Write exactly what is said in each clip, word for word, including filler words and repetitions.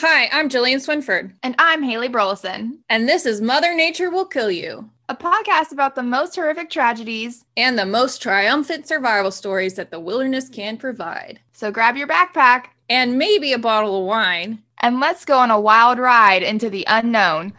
Hi, I'm Jillian Swinford. And I'm Haley Broleson. And this is Mother Nature Will Kill You, a podcast about the most horrific tragedies and the most triumphant survival stories that the wilderness can provide. So grab your backpack and maybe a bottle of wine, and let's go on a wild ride into the unknown.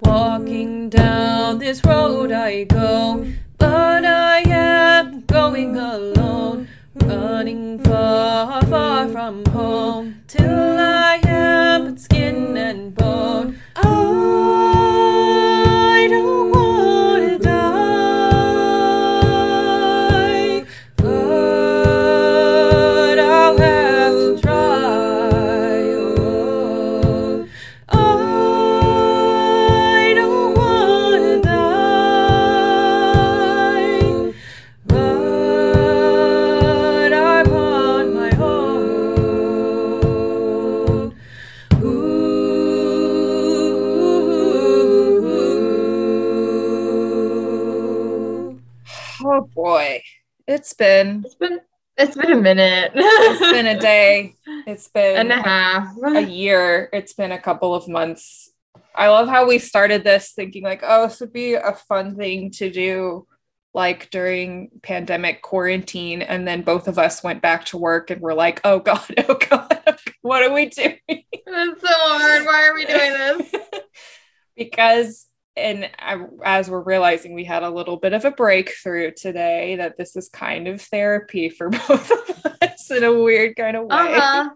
Walking down this road I go, but I am going alone. Running far, far from home, till I am but skin and bone. I don't wanna die, but I'll have to try. Oh, I don't wanna die, but boy, it's been it's been it's been a minute. It's been a day. It's been and a half, a year. It's been a couple of months. I love how we started this thinking like, oh, this would be a fun thing to do, like during pandemic quarantine, and then both of us went back to work and we're like, oh god, oh god, oh, god. What are we doing? It's so hard. Why are we doing this? Because. And as we're realizing, we had a little bit of a breakthrough today that this is kind of therapy for both of us in a weird kind of way. Uh-huh.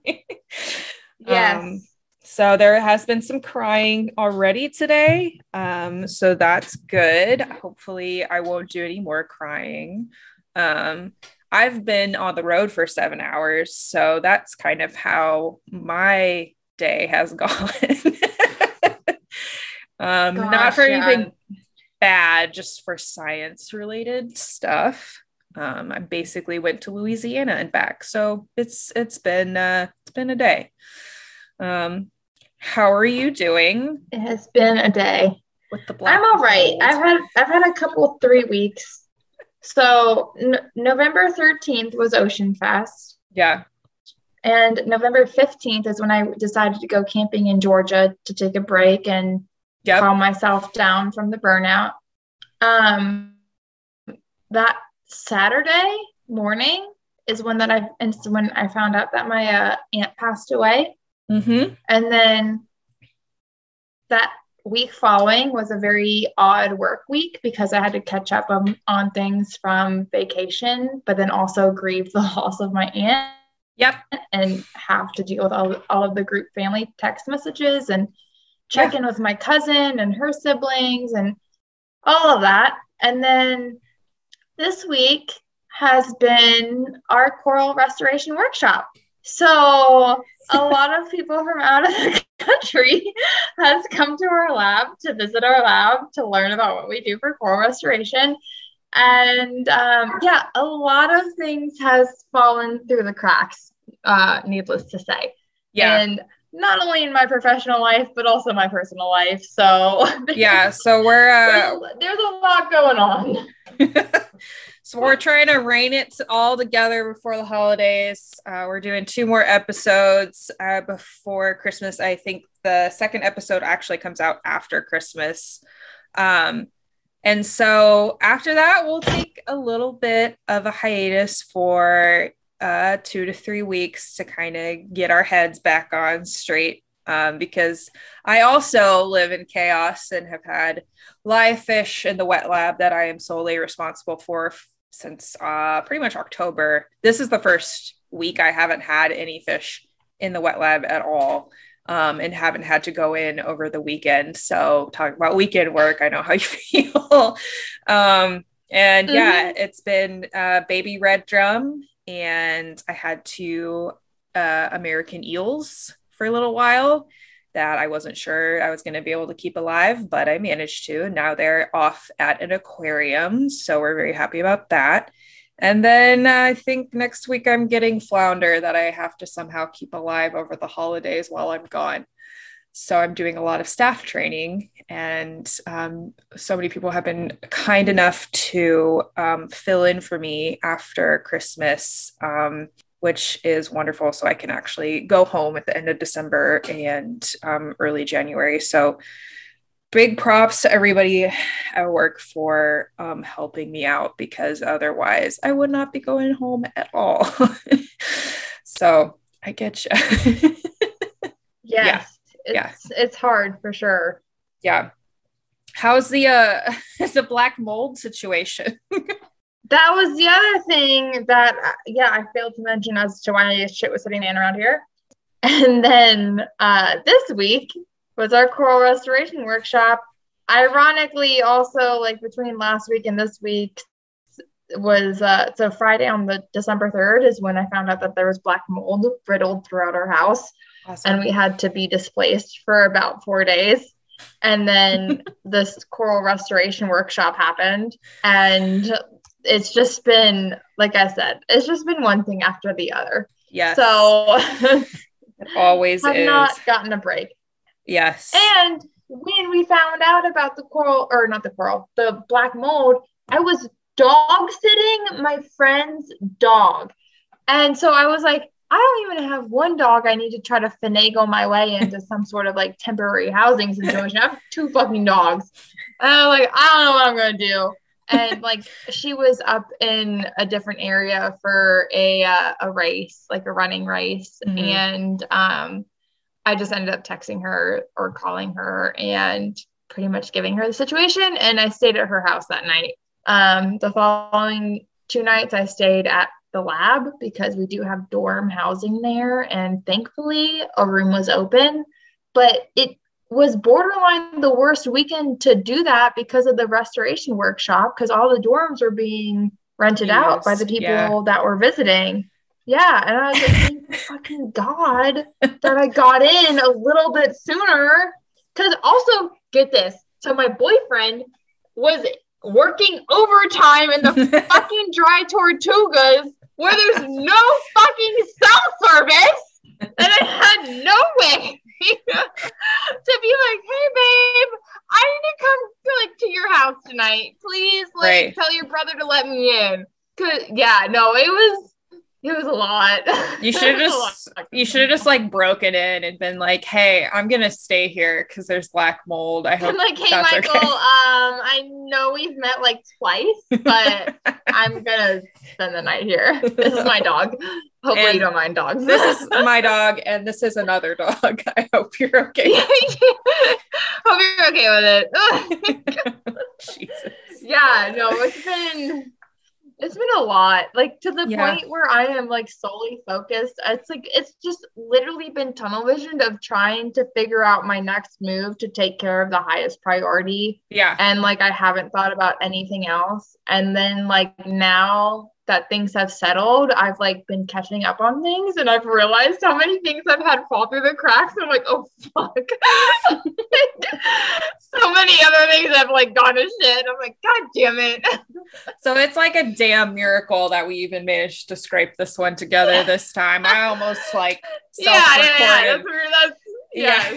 Yes. Um, so there has been some crying already today. Um, so that's good. Hopefully I won't do any more crying. Um, I've been on the road for seven hours. So that's kind of how my day has gone. Um, Gosh, not for anything yeah. bad, just for science related stuff. Um, I basically went to Louisiana and back. So it's, it's been, uh, it's been a day. Um, how are you doing? It has been a day with the black. I'm all right. I've had, I've had a couple, three weeks. So n- November thirteenth was Ocean Fest. Yeah. And November fifteenth is when I decided to go camping in Georgia to take a break and Yep. calm myself down from the burnout. Um, that Saturday morning is when that I and when I found out that my uh, aunt passed away. Mm-hmm. And then that week following was a very odd work week because I had to catch up on, on things from vacation, but then also grieve the loss of my aunt. Yep. And have to deal with all, all of the group family text messages and check in with my cousin and her siblings and all of that. And then this week has been our coral restoration workshop. So a lot of people from out of the country has come to our lab to visit our lab to learn about what we do for coral restoration. And um, yeah, a lot of things has fallen through the cracks, uh, needless to say. Yeah. And not only in my professional life, but also my personal life. So yeah, so we're, uh, there's, there's a lot going on. So we're trying to rein it all together before the holidays. Uh, we're doing two more episodes uh, before Christmas. I think the second episode actually comes out after Christmas. Um, and so after that, we'll take a little bit of a hiatus for Uh, two to three weeks to kind of get our heads back on straight, um, because I also live in chaos and have had live fish in the wet lab that I am solely responsible for f- since uh, pretty much October. This is the first week I haven't had any fish in the wet lab at all, um, and haven't had to go in over the weekend. So talking about weekend work, I know how you feel. um, and mm-hmm. yeah, it's been uh, baby red drum. And I had two uh, American eels for a little while that I wasn't sure I was going to be able to keep alive, but I managed to. Now they're off at an aquarium. So we're very happy about that. And then uh, I think next week I'm getting flounder that I have to somehow keep alive over the holidays while I'm gone. So I'm doing a lot of staff training, and um, so many people have been kind enough to um, fill in for me after Christmas. Um, which is wonderful. So I can actually go home at the end of December and um, early January. So big props to everybody at work for um, helping me out, because otherwise I would not be going home at all. So I get you. Yes, yeah. It's, yeah. It's hard for sure. Yeah. How's the, uh, the black mold situation? That was the other thing that, yeah, I failed to mention as to why shit was sitting in around here. And then uh, this week was our coral restoration workshop. Ironically, also, like, between last week and this week was, uh, so Friday on the December third is when I found out that there was black mold riddled throughout our house. Awesome. And we had to be displaced for about four days. And then this coral restoration workshop happened, and it's just been, like I said, it's just been one thing after the other. Yes. So it always I've is. Not gotten a break. Yes. And when we found out about the coral, or not the coral, the black mold, I was dog sitting my friend's dog. And so I was like, I don't even have one dog. I need to try to finagle my way into some sort of, like, temporary housing situation. I have two fucking dogs. And I'm like, I don't know what I'm going to do. And, like, she was up in a different area for a uh, a race, like a running race. Mm-hmm. And um, I just ended up texting her or calling her and pretty much giving her the situation. And I stayed at her house that night. Um, the following two nights, I stayed at the lab because we do have dorm housing there. And thankfully, a room was open. But it was borderline the worst weekend to do that because of the restoration workshop, because all the dorms were being rented yes, out by the people yeah. that were visiting. Yeah. And I was like, thank fucking God that I got in a little bit sooner. Because also, get this. So my boyfriend was working overtime in the fucking Dry Tortugas where there's no fucking cell service. And I had no way to be like, hey, babe, I need to come to, like, to your house tonight. Please, like, right. tell your brother to let me in. Cause, yeah, no, it was, it was a lot. You should have just, you should have just, like, broken in and been like, hey, I'm going to stay here because there's black mold. I hope I'm like, hey, that's Michael, okay. um, I know we've met, like, twice, but I'm going to spend the night here. This is my dog. Hopefully and you don't mind dogs. This is my dog, and this is another dog. I hope you're okay. Hope you're okay with it. Jesus. Yeah, no, it's been it's been a lot. Like, to the yeah. point where I am, like, solely focused. It's like it's just literally been tunnel visioned of trying to figure out my next move to take care of the highest priority. Yeah, and, like, I haven't thought about anything else. And then, like, now that things have settled, I've, like, been catching up on things, and I've realized how many things I've had fall through the cracks. And I'm like, oh fuck. So many other things I've, like, gone to shit. I'm like, God damn it. So it's like a damn miracle that we even managed to scrape this one together yeah. this time. I almost, like, self-recorded. Yeah, yeah, yeah. That's weird. That's, yeah.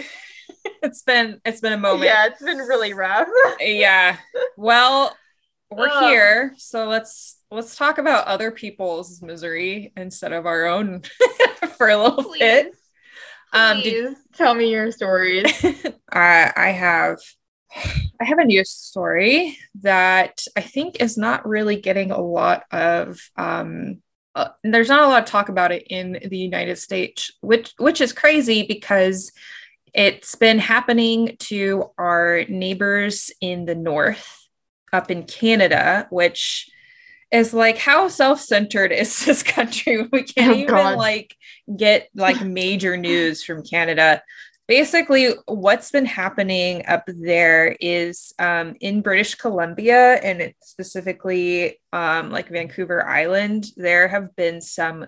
yeah. It's been, it's been a moment. Yeah. It's been really rough. Yeah. Well, we're oh. here. So let's, let's talk about other people's misery instead of our own for a little Please. bit. Um, Please did, tell me your stories. uh, I have, I have a news story that I think is not really getting a lot of, um, uh, there's not a lot of talk about it in the United States, which, which is crazy because it's been happening to our neighbors in the north up in Canada, which is like, how self-centered is this country? We can't oh, even God. like get like major news from Canada. Basically, what's been happening up there is um, in British Columbia, and it's specifically um, like Vancouver Island, there have been some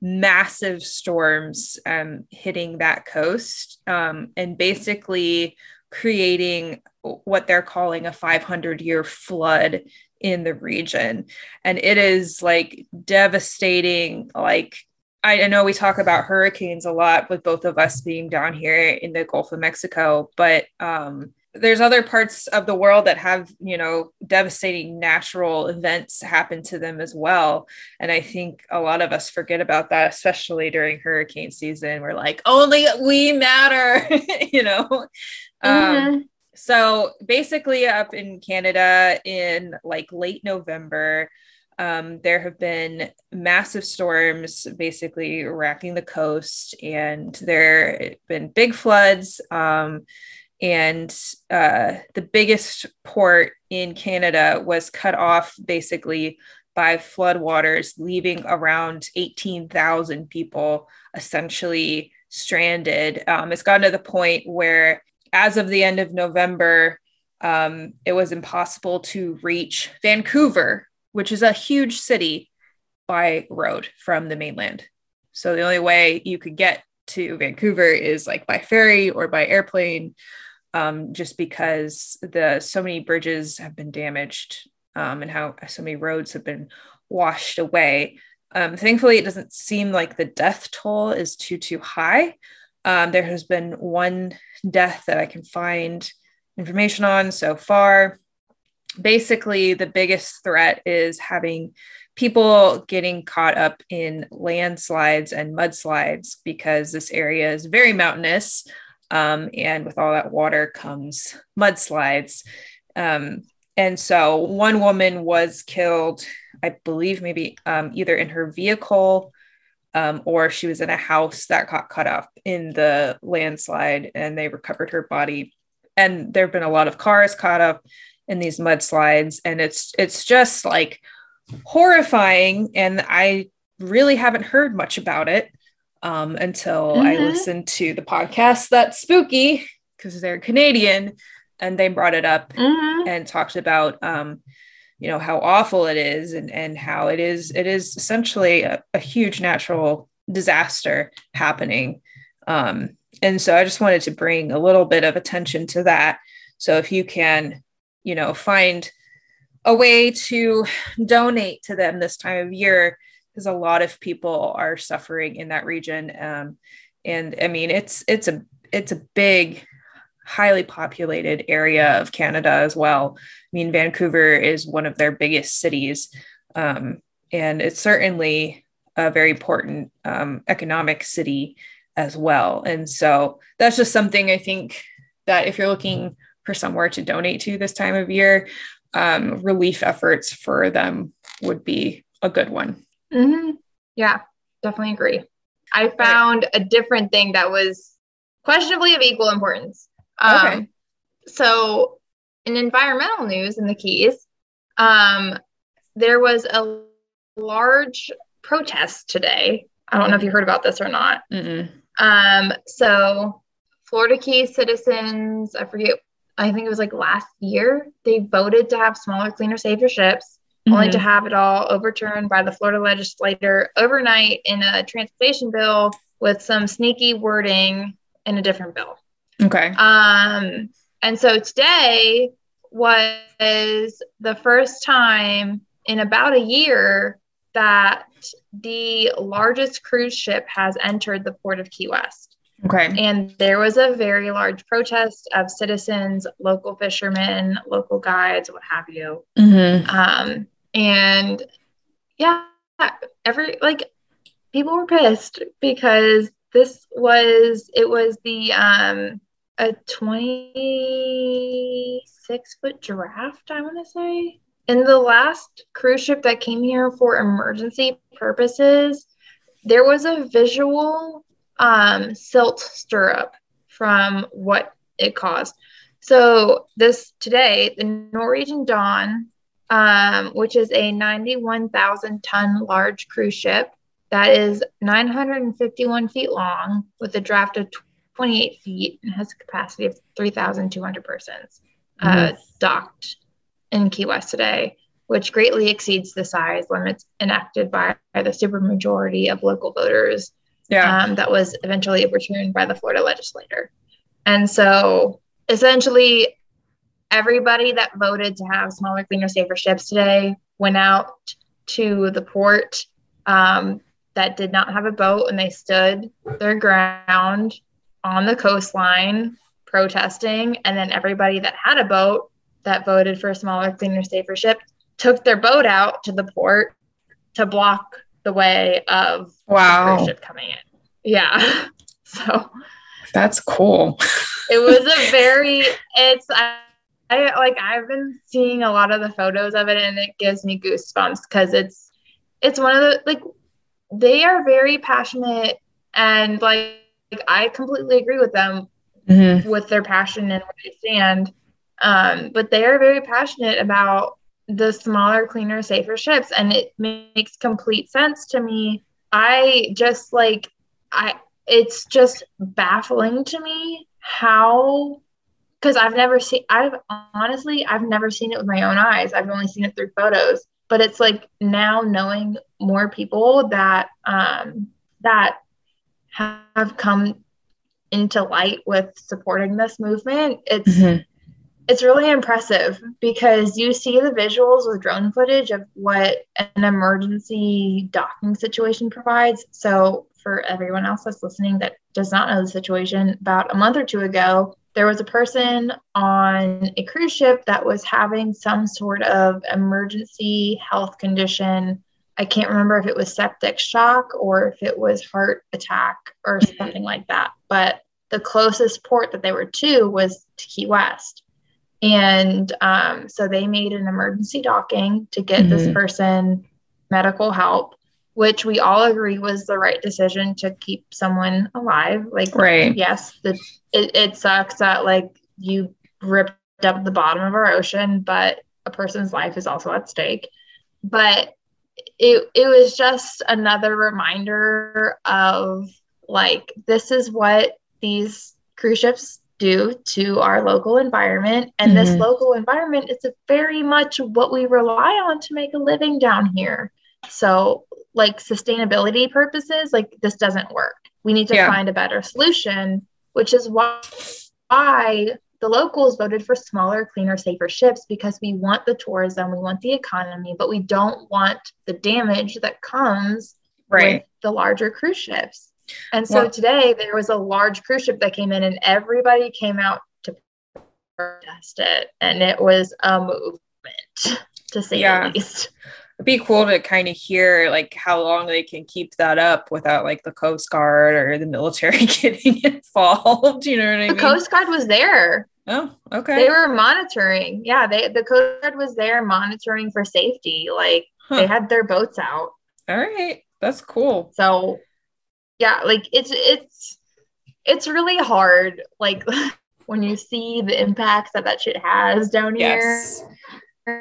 massive storms um, hitting that coast um, and basically creating what they're calling a five hundred year flood in the region. And it is, like, devastating. Like, I know we talk about hurricanes a lot with both of us being down here in the Gulf of Mexico, but um, there's other parts of the world that have, you know, devastating natural events happen to them as well. And I think a lot of us forget about that, especially during hurricane season. We're like, only we matter, you know? Mm-hmm. Um, so basically up in Canada in like late November, Um, there have been massive storms basically racking the coast, and there have been big floods. Um, and uh, the biggest port in Canada was cut off basically by floodwaters, leaving around eighteen thousand people essentially stranded. Um, it's gotten to the point where, as of the end of November, um, it was impossible to reach Vancouver, which is a huge city, by road from the mainland. So the only way you could get to Vancouver is like by ferry or by airplane, um, just because the so many bridges have been damaged um, and how so many roads have been washed away. Um, thankfully, it doesn't seem like the death toll is too, too high. Um, there has been one death that I can find information on so far. Basically, the biggest threat is having people getting caught up in landslides and mudslides, because this area is very mountainous. Um, and with all that water comes mudslides. Um, and so one woman was killed, I believe, maybe um, either in her vehicle um, or she was in a house that got cut off in the landslide, and they recovered her body. And there have been a lot of cars caught up in these mudslides, and it's it's just like horrifying, and I really haven't heard much about it um until mm-hmm. I listened to the podcast That's Spooky, because they're Canadian and they brought it up mm-hmm. and talked about um you know how awful it is, and and how it is it is essentially a, a huge natural disaster happening, um and so I just wanted to bring a little bit of attention to that. So if you can you know, find a way to donate to them this time of year, because a lot of people are suffering in that region. Um, and I mean, it's, it's a, it's a big, highly populated area of Canada as well. I mean, Vancouver is one of their biggest cities. Um, and it's certainly a very important um, economic city as well. And so that's just something I think that if you're looking for somewhere to donate to this time of year, um, relief efforts for them would be a good one. Mm-hmm. Yeah, definitely agree. I found okay. a different thing that was questionably of equal importance. Um, okay. So in environmental news in the Keys, um, there was a large protest today. I don't know if you heard about this or not. Mm-mm. Um, so Florida Keys citizens, I forget I think it was like last year, they voted to have smaller, cleaner, safer ships, mm-hmm. only to have it all overturned by the Florida Legislature overnight in a transportation bill with some sneaky wording in a different bill. Okay. Um, and so today was the first time in about a year that the largest cruise ship has entered the port of Key West. Okay. And there was a very large protest of citizens, local fishermen, local guides, what have you. Mm-hmm. Um, and yeah, every, like, people were pissed because this was, it was the, um, a twenty-six foot draft, I want to say. And the last cruise ship that came here for emergency purposes, there was a visual Um, silt stirrup from what it caused. So this today, the Norwegian Dawn, um, which is a ninety-one thousand ton large cruise ship that is nine hundred fifty-one feet long with a draft of twenty-eight feet and has a capacity of three thousand two hundred persons, uh, nice. docked in Key West today, which greatly exceeds the size limits enacted by the supermajority of local voters. Yeah. Um, that was eventually overturned by the Florida Legislature. And so essentially everybody that voted to have smaller, cleaner, safer ships today went out to the port um, that did not have a boat, and they stood their ground on the coastline protesting, and then everybody that had a boat that voted for a smaller, cleaner, safer ship took their boat out to the port to block the way of wow. the cruise ship coming in. Yeah. So that's cool. It was a very, it's, I, I like, I've been seeing a lot of the photos of it, and it gives me goosebumps because it's, it's one of the, like, they are very passionate, and like, like I completely agree with them mm-hmm. with their passion and where they stand. Um, but they are very passionate about the smaller, cleaner, safer ships. And it makes complete sense to me. I just like, I, it's just baffling to me how, because I've never seen, I've honestly, I've never seen it with my own eyes. I've only seen it through photos, but it's like now knowing more people that, um, that have come into light with supporting this movement. It's, mm-hmm. it's really impressive because you see the visuals with drone footage of what an emergency docking situation provides. So for everyone else that's listening that does not know the situation, about a month or two ago, there was a person on a cruise ship that was having some sort of emergency health condition. I can't remember if it was septic shock or if it was heart attack or something like that. But the closest port that they were to was to Key West. And um, so they made an emergency docking to get mm-hmm. this person medical help, which we all agree was the right decision to keep someone alive. Like, right. yes, the, it, it sucks that like you ripped up the bottom of our ocean, but a person's life is also at stake. But it it was just another reminder of like, this is what these cruise ships do to our local environment. And mm-hmm. this local environment is very much what we rely on to make a living down here. So like sustainability purposes, like this doesn't work. We need to yeah. find a better solution, which is why, why the locals voted for smaller, cleaner, safer ships, because we want the tourism, we want the economy, but we don't want the damage that comes right. with the larger cruise ships. And so yeah. today there was a large cruise ship that came in, and everybody came out to protest it. And it was a movement, to say yeah. the least. It'd be cool to kind of hear like how long they can keep that up without like the Coast Guard or the military getting involved. You know what I mean? The Coast Guard was there. Oh, okay. They were monitoring. Yeah. They, the Coast Guard was there monitoring for safety. Like huh. they had their boats out. All right. That's cool. So yeah, like it's, it's, it's really hard. Like when you see the impacts that that shit has down yes. here,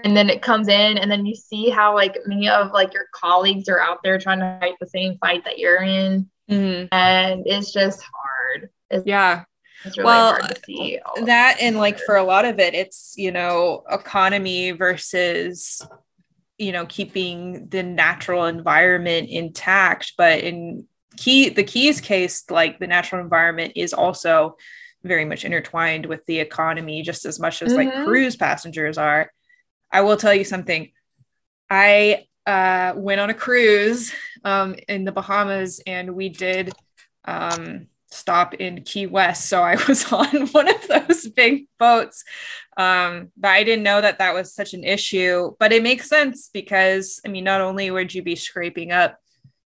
and then it comes in, and then you see how like many of like your colleagues are out there trying to fight the same fight that you're in. Mm-hmm. And it's just hard. It's, yeah. It's really well, hard to see that. And like for a lot of it, it's, you know, economy versus, you know, keeping the natural environment intact, but in, Key, the Keys case, like the natural environment is also very much intertwined with the economy, just as much as mm-hmm. like cruise passengers are. I will tell you something. I uh, went on a cruise um, in the Bahamas, and we did um, stop in Key West. So I was on one of those big boats, um, but I didn't know that that was such an issue. But it makes sense because, I mean, not only would you be scraping up,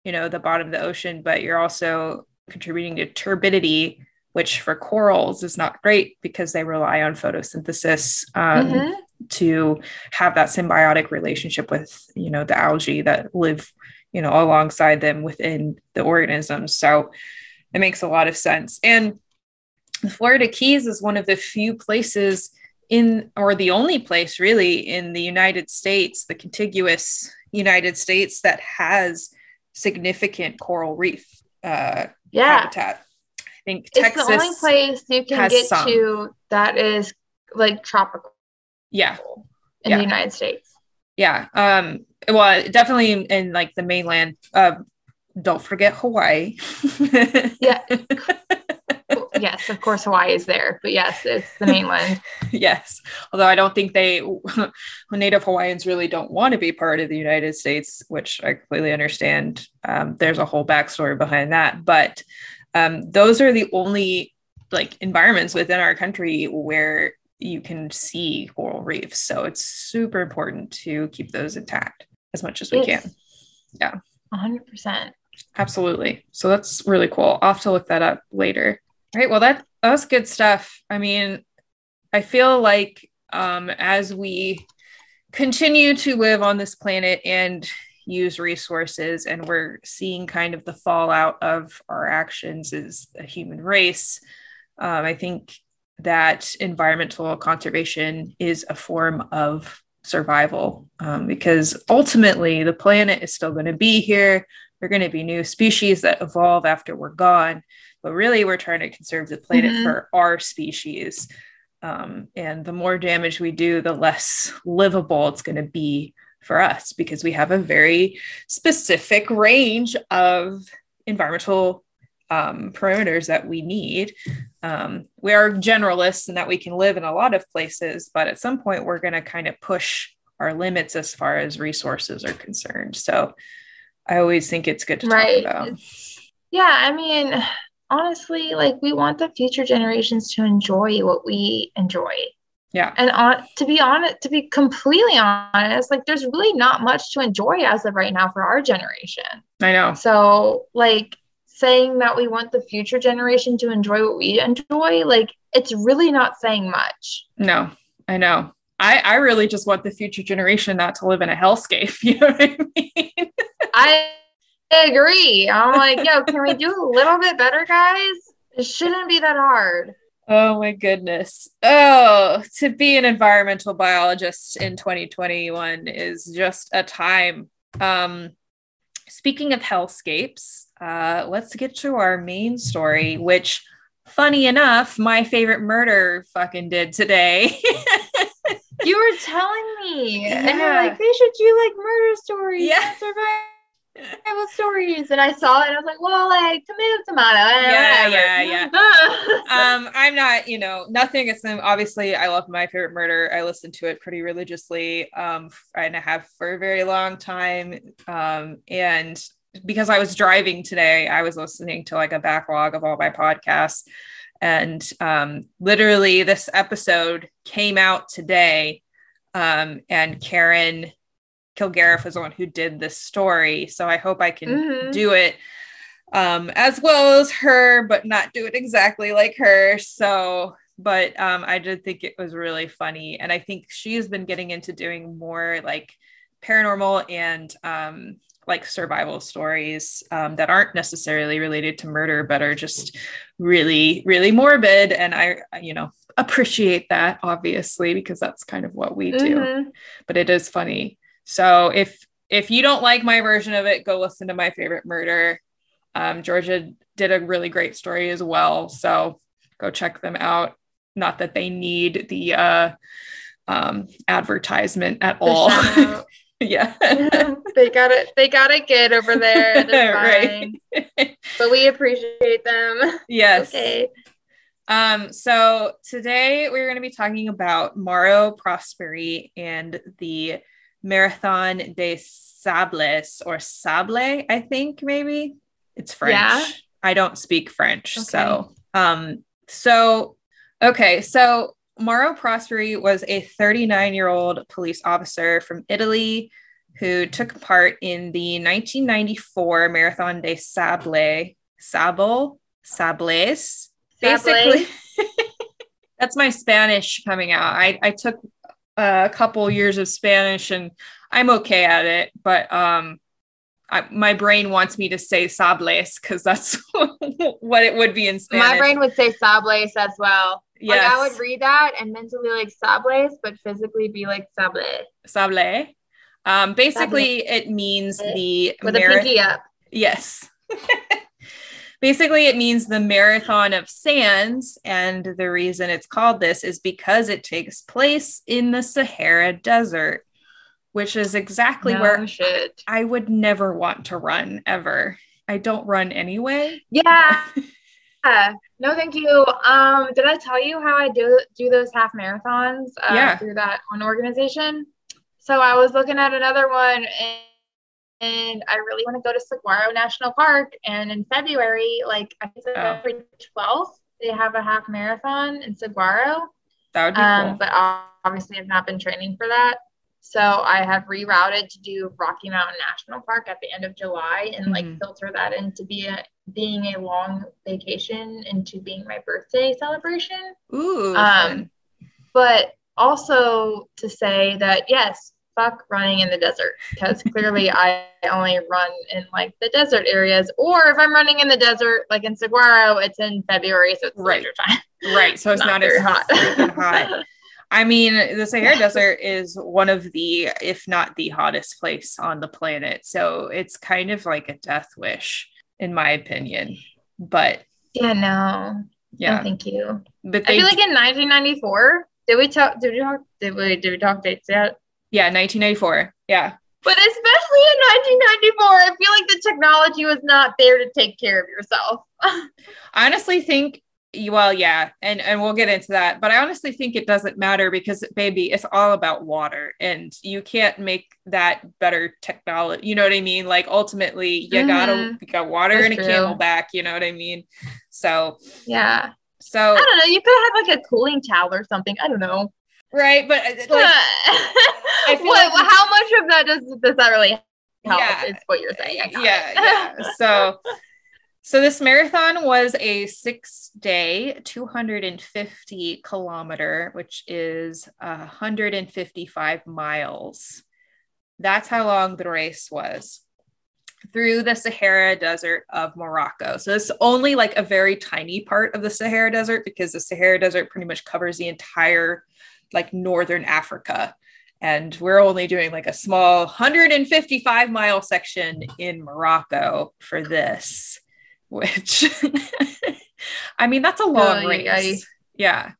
you know, the bottom of the ocean, but you're also contributing to turbidity, which for corals is not great because they rely on photosynthesis um, mm-hmm. to have that symbiotic relationship with, you know, the algae that live, you know, alongside them within the organisms. So it makes a lot of sense. And the Florida Keys is one of the few places in, or the only place really in the United States, the contiguous United States, that has significant coral reef uh yeah. habitat. I think it's Texas, the only place you can get some. to that is like tropical yeah in yeah. the United States. Yeah um well, definitely in, in like the mainland. Uh don't forget Hawaii. Yeah yes, of course Hawaii is there, but yes, it's the mainland. Yes, although I don't think they Native Hawaiians really don't want to be part of the United States, which I completely understand. Um, there's a whole backstory behind that, but um, those are the only like environments within our country where you can see coral reefs. So it's super important to keep those intact as much as we can. Yeah. one hundred percent. Absolutely. So that's really cool. I'll have to look that up later. All right. Well, that, that was good stuff. I mean, I feel like um, as we continue to live on this planet and use resources, and we're seeing kind of the fallout of our actions as a human race, um, I think that environmental conservation is a form of survival, um, because ultimately the planet is still going to be here. There are going to be new species that evolve after we're gone, but really we're trying to conserve the planet mm-hmm. for our species. Um, and the more damage we do, the less livable it's going to be for us, because we have a very specific range of environmental um, parameters that we need. Um, we are generalists in that we can live in a lot of places, but at some point we're going to kind of push our limits as far as resources are concerned. So I always think it's good to right. talk about. Yeah. I mean, honestly, like, we want the future generations to enjoy what we enjoy. Yeah. And on, to be honest, to be completely honest, like, there's really not much to enjoy as of right now for our generation. I know. So like, saying that we want the future generation to enjoy what we enjoy, like, it's really not saying much. No, I know. I, I really just want the future generation not to live in a hellscape. You know what I mean? I agree. I'm like, yo, can we do a little bit better, guys? It shouldn't be that hard. Oh my goodness. Oh, to be an environmental biologist in twenty twenty-one is just a time. Um, speaking of hellscapes, uh, let's get to our main story, which, funny enough, My Favorite Murder fucking did today. You were telling me. Yeah. And you're like, they should do like murder stories. Yeah. Survival stories. And I saw it and I was like, well, like, tomato tomato. Yeah, yeah, yeah. um, I'm not, you know, nothing. It's obviously I love My Favorite Murder. I listen to it pretty religiously, um, and I have for a very long time. Um, and because I was driving today, I was listening to like a backlog of all my podcasts. And um, literally this episode came out today. Um, and Karen Kilgariff was the one who did this story. So I hope I can mm-hmm. do it um, as well as her, but not do it exactly like her. So, but um, I did think it was really funny. And I think she's been getting into doing more like paranormal and um, like survival stories um, that aren't necessarily related to murder, but are just really, really morbid. And I, you know, appreciate that, obviously, because that's kind of what we do, mm-hmm. but it is funny. So if, if you don't like my version of it, go listen to My Favorite Murder. Um, Georgia did a really great story as well. So go check them out. Not that they need the uh, um, advertisement at the all. Yeah. they got it. They got it good over there. They're fine. Right. But we appreciate them. Yes. Okay. Um, so today we're going to be talking about Mauro Prosperi and the Marathon des Sables, or Sable, I think, maybe. It's French. Yeah. I don't speak French. Okay. So, um, so, okay. So Mauro Prosperi was a thirty-nine-year-old police officer from Italy who took part in the nineteen ninety-four Marathon des Sables, Sable, Sables. Basically, that's my Spanish coming out. I, I took a couple years of Spanish and I'm okay at it, but um, I, my brain wants me to say sables because that's what it would be in Spanish. My brain would say sables as well. Yes. Like, I would read that and mentally like sables, but physically be like sable. Sable. Um, basically, sable. It means the with marath- a pinky up. Yes. Basically, it means the Marathon of Sands, and the reason it's called this is because it takes place in the Sahara Desert, which is exactly no where shit. I would never want to run, ever. I don't run anyway. Yeah. yeah. No, thank you. Um, did I tell you how I do, do those half marathons uh, yeah. through that one organization? So I was looking at another one, and And I really want to go to Saguaro National Park. And in February, like I think it's February twelfth, they have a half marathon in Saguaro. That would be um, cool. But obviously I've not been training for that. So I have rerouted to do Rocky Mountain National Park at the end of July and mm-hmm. like filter that into be a, being a long vacation into being my birthday celebration. Ooh. Um, but also to say that, yes, fuck running in the desert, because clearly I only run in like the desert areas, or if I'm running in the desert, like in Saguaro, it's in February. So it's right. winter time. Right. So it's not, not as hot. hot. I mean, the Sahara Desert is one of the, if not the hottest place on the planet. So it's kind of like a death wish, in my opinion. But yeah, no, yeah, no, thank you. But I feel like in nineteen ninety-four, did we talk? Did we talk? Did we did we talk dates yet? Yeah, nineteen ninety-four. Yeah. But especially in nineteen ninety-four, I feel like the technology was not there to take care of yourself. I honestly think. Well, yeah, and, and we'll get into that. But I honestly think it doesn't matter because, baby, it's all about water and you can't make that better technology. You know what I mean? Like, ultimately, you mm-hmm. gotta you got water That's and a true. Camelback. You know what I mean? So, yeah. So, I don't know. You could have like a cooling towel or something. I don't know. Right. But like, I feel what, like how much of that does, does that really help? Yeah. Is what you're saying. I got yeah. It. yeah. So, So this marathon was a six-day, two hundred fifty kilometer, which is one hundred fifty-five miles. That's how long the race was, through the Sahara Desert of Morocco. So this is only like a very tiny part of the Sahara Desert, because the Sahara Desert pretty much covers the entire like northern Africa. And we're only doing like a small one hundred fifty-five mile section in Morocco for this. Which I mean, that's a long oh, race. I, yeah.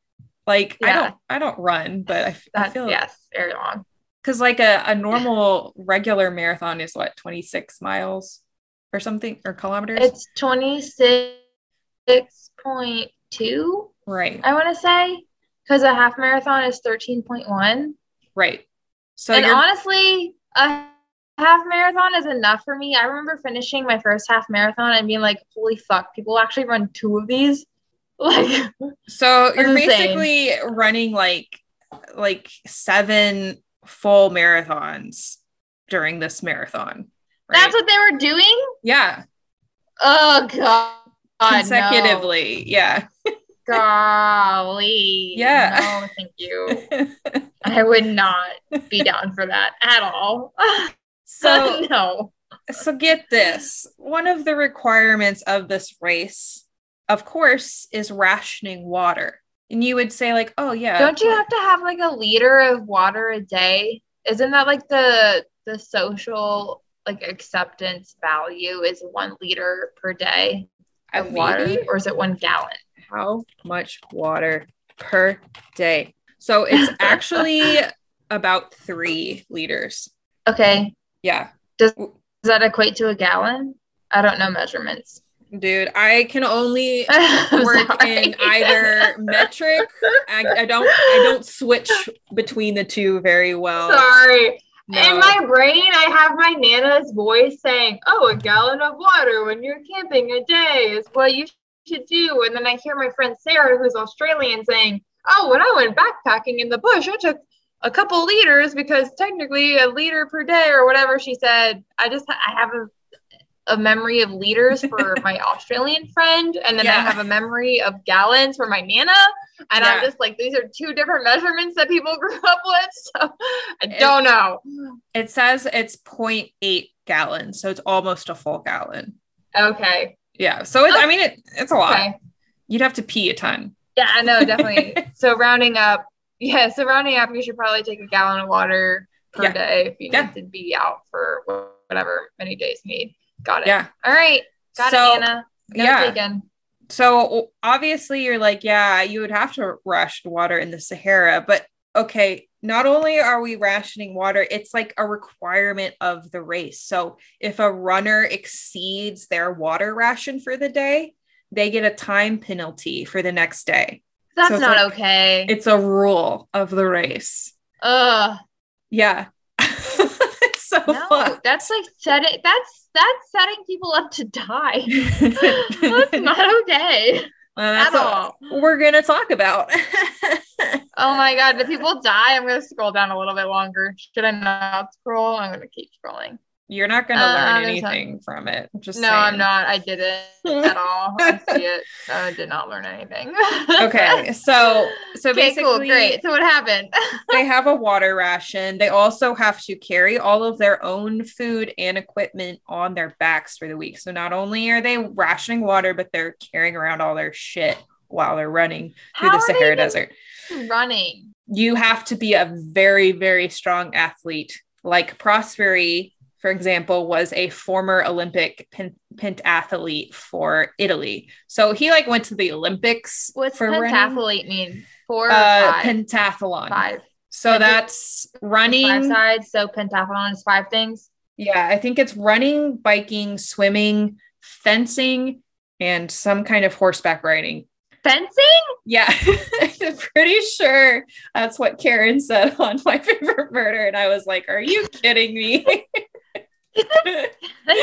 Like yeah. I don't, I don't run, but I, I feel yes, very long. Cause like a, a normal regular marathon is what, twenty-six miles or something, or kilometers. It's twenty-six point two. Right. I want to say, cause a half marathon is thirteen point one. Right. So and honestly, uh, half marathon is enough for me. I remember finishing my first half marathon and being like, holy fuck, people actually run two of these. Like, so you're insane. Basically running like, like seven full marathons during this marathon. Right? That's what they were doing? Yeah. Oh God. Consecutively. No. Yeah. Golly. Yeah. No, thank you. I would not be down for that at all. So, no. So get this. One of the requirements of this race, of course, is rationing water. And you would say like, oh yeah. Don't you have to have like a liter of water a day? Isn't that like the, the social like acceptance value is one liter per day of Maybe? water, or is it one gallon? How much water per day? So it's actually about three liters. Okay. Yeah. Does, does that equate to a gallon? I don't know measurements. Dude, I can only work in either metric. I, I don't I don't switch between the two very well. Sorry. No. In my brain, I have my Nana's voice saying, oh, a gallon of water when you're camping a day is what you should do. And then I hear my friend Sarah, who's Australian, saying, oh, when I went backpacking in the bush, I took a couple liters, because technically a liter per day or whatever she said. I just, I have a, a memory of liters for my Australian friend. And then yeah. I have a memory of gallons for my Nana. And yeah. I'm just like, these are two different measurements that people grew up with. So I don't it, know. It says it's zero point eight gallons. So it's almost a full gallon. Okay. Yeah. So it's, oh. I mean, it, it's a lot. Okay. You'd have to pee a ton. Yeah, I know. Definitely. So rounding up, Yeah, so rounding up, you should probably take a gallon of water per yeah. day if you yeah. need to be out for whatever many days you need. Got it. Yeah. All right. Got so, it, Anna. No yeah. Vegan. So obviously you're like, yeah, you would have to ration water in the Sahara. But okay, not only are we rationing water, it's like a requirement of the race. So if a runner exceeds their water ration for the day, they get a time penalty for the next day. That's so not like, okay. It's a rule of the race. Ugh. Yeah. It's so no, fucked. That's like setting. That's that's setting people up to die. That's not okay. Well, that's At all. all we're going to talk about. Oh my God. Did people die? I'm going to scroll down a little bit longer. Should I not scroll? I'm going to keep scrolling. You're not going to uh, learn anything not... from it. Just no, saying. I'm not. I didn't at all. I see it. I did not learn anything. Okay. So, so okay, basically, cool, great. So what happened? They have a water ration. They also have to carry all of their own food and equipment on their backs for the week. So not only are they rationing water, but they're carrying around all their shit while they're running through How the Sahara Desert. Running. You have to be a very, very strong athlete. Like Prosperi, for example, was a former Olympic pent- pentathlete for Italy. So he like went to the Olympics. What's for pentathlete running. mean? Four, uh, five, pentathlon. Five. So I that's running. Five sides. So pentathlon is five things. Yeah, I think it's running, biking, swimming, fencing, and some kind of horseback riding. Fencing? Yeah, I'm pretty sure that's what Karen said on My Favorite Murder, and I was like, "Are you kidding me?"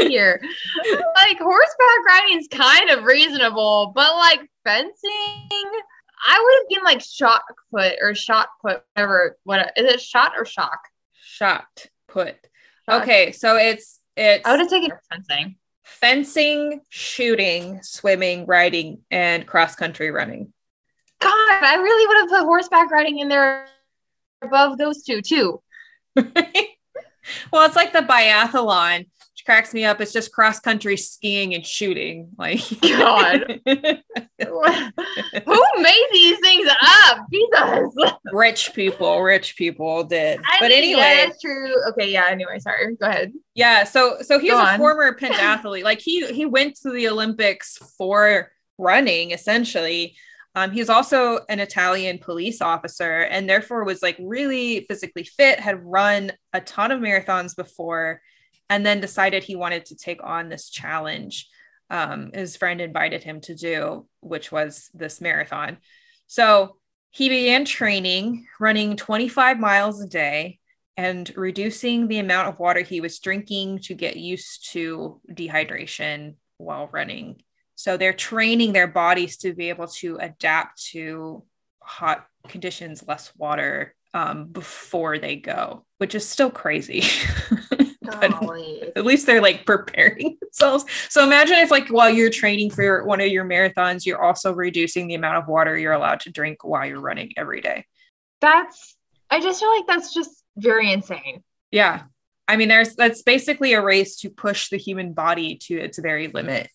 Here, like horseback riding is kind of reasonable, but like fencing, I would have been like shot put or shot put, whatever. What is it? Shot or shock? Shot put. Shot. Okay, so it's it's. I would have taken fencing. Fencing, shooting, swimming, riding, and cross-country running. God, I really would have put horseback riding in there above those two, too. Well, it's like the biathlon, which cracks me up. It's just cross-country skiing and shooting. Like, God. Who made these things up? Jesus. Rich people, rich people did. I but mean, anyway. Yeah, that's true. Okay, yeah, anyway, sorry. Go ahead. Yeah, so so he's a former pentathlete. Like, he, he went to the Olympics for running, essentially. Um, he's also an Italian police officer and therefore was like really physically fit, had run a ton of marathons before, and then decided he wanted to take on this challenge. Um, his friend invited him to do, which was this marathon. So he began training, running twenty-five miles a day and reducing the amount of water he was drinking to get used to dehydration while running. So they're training their bodies to be able to adapt to hot conditions, less water, um, before they go, which is still crazy. At least they're like preparing themselves. So imagine if like while you're training for one of your marathons, you're also reducing the amount of water you're allowed to drink while you're running every day. That's, I just feel like that's just very insane. Yeah. I mean, there's, that's basically a race to push the human body to its very limit.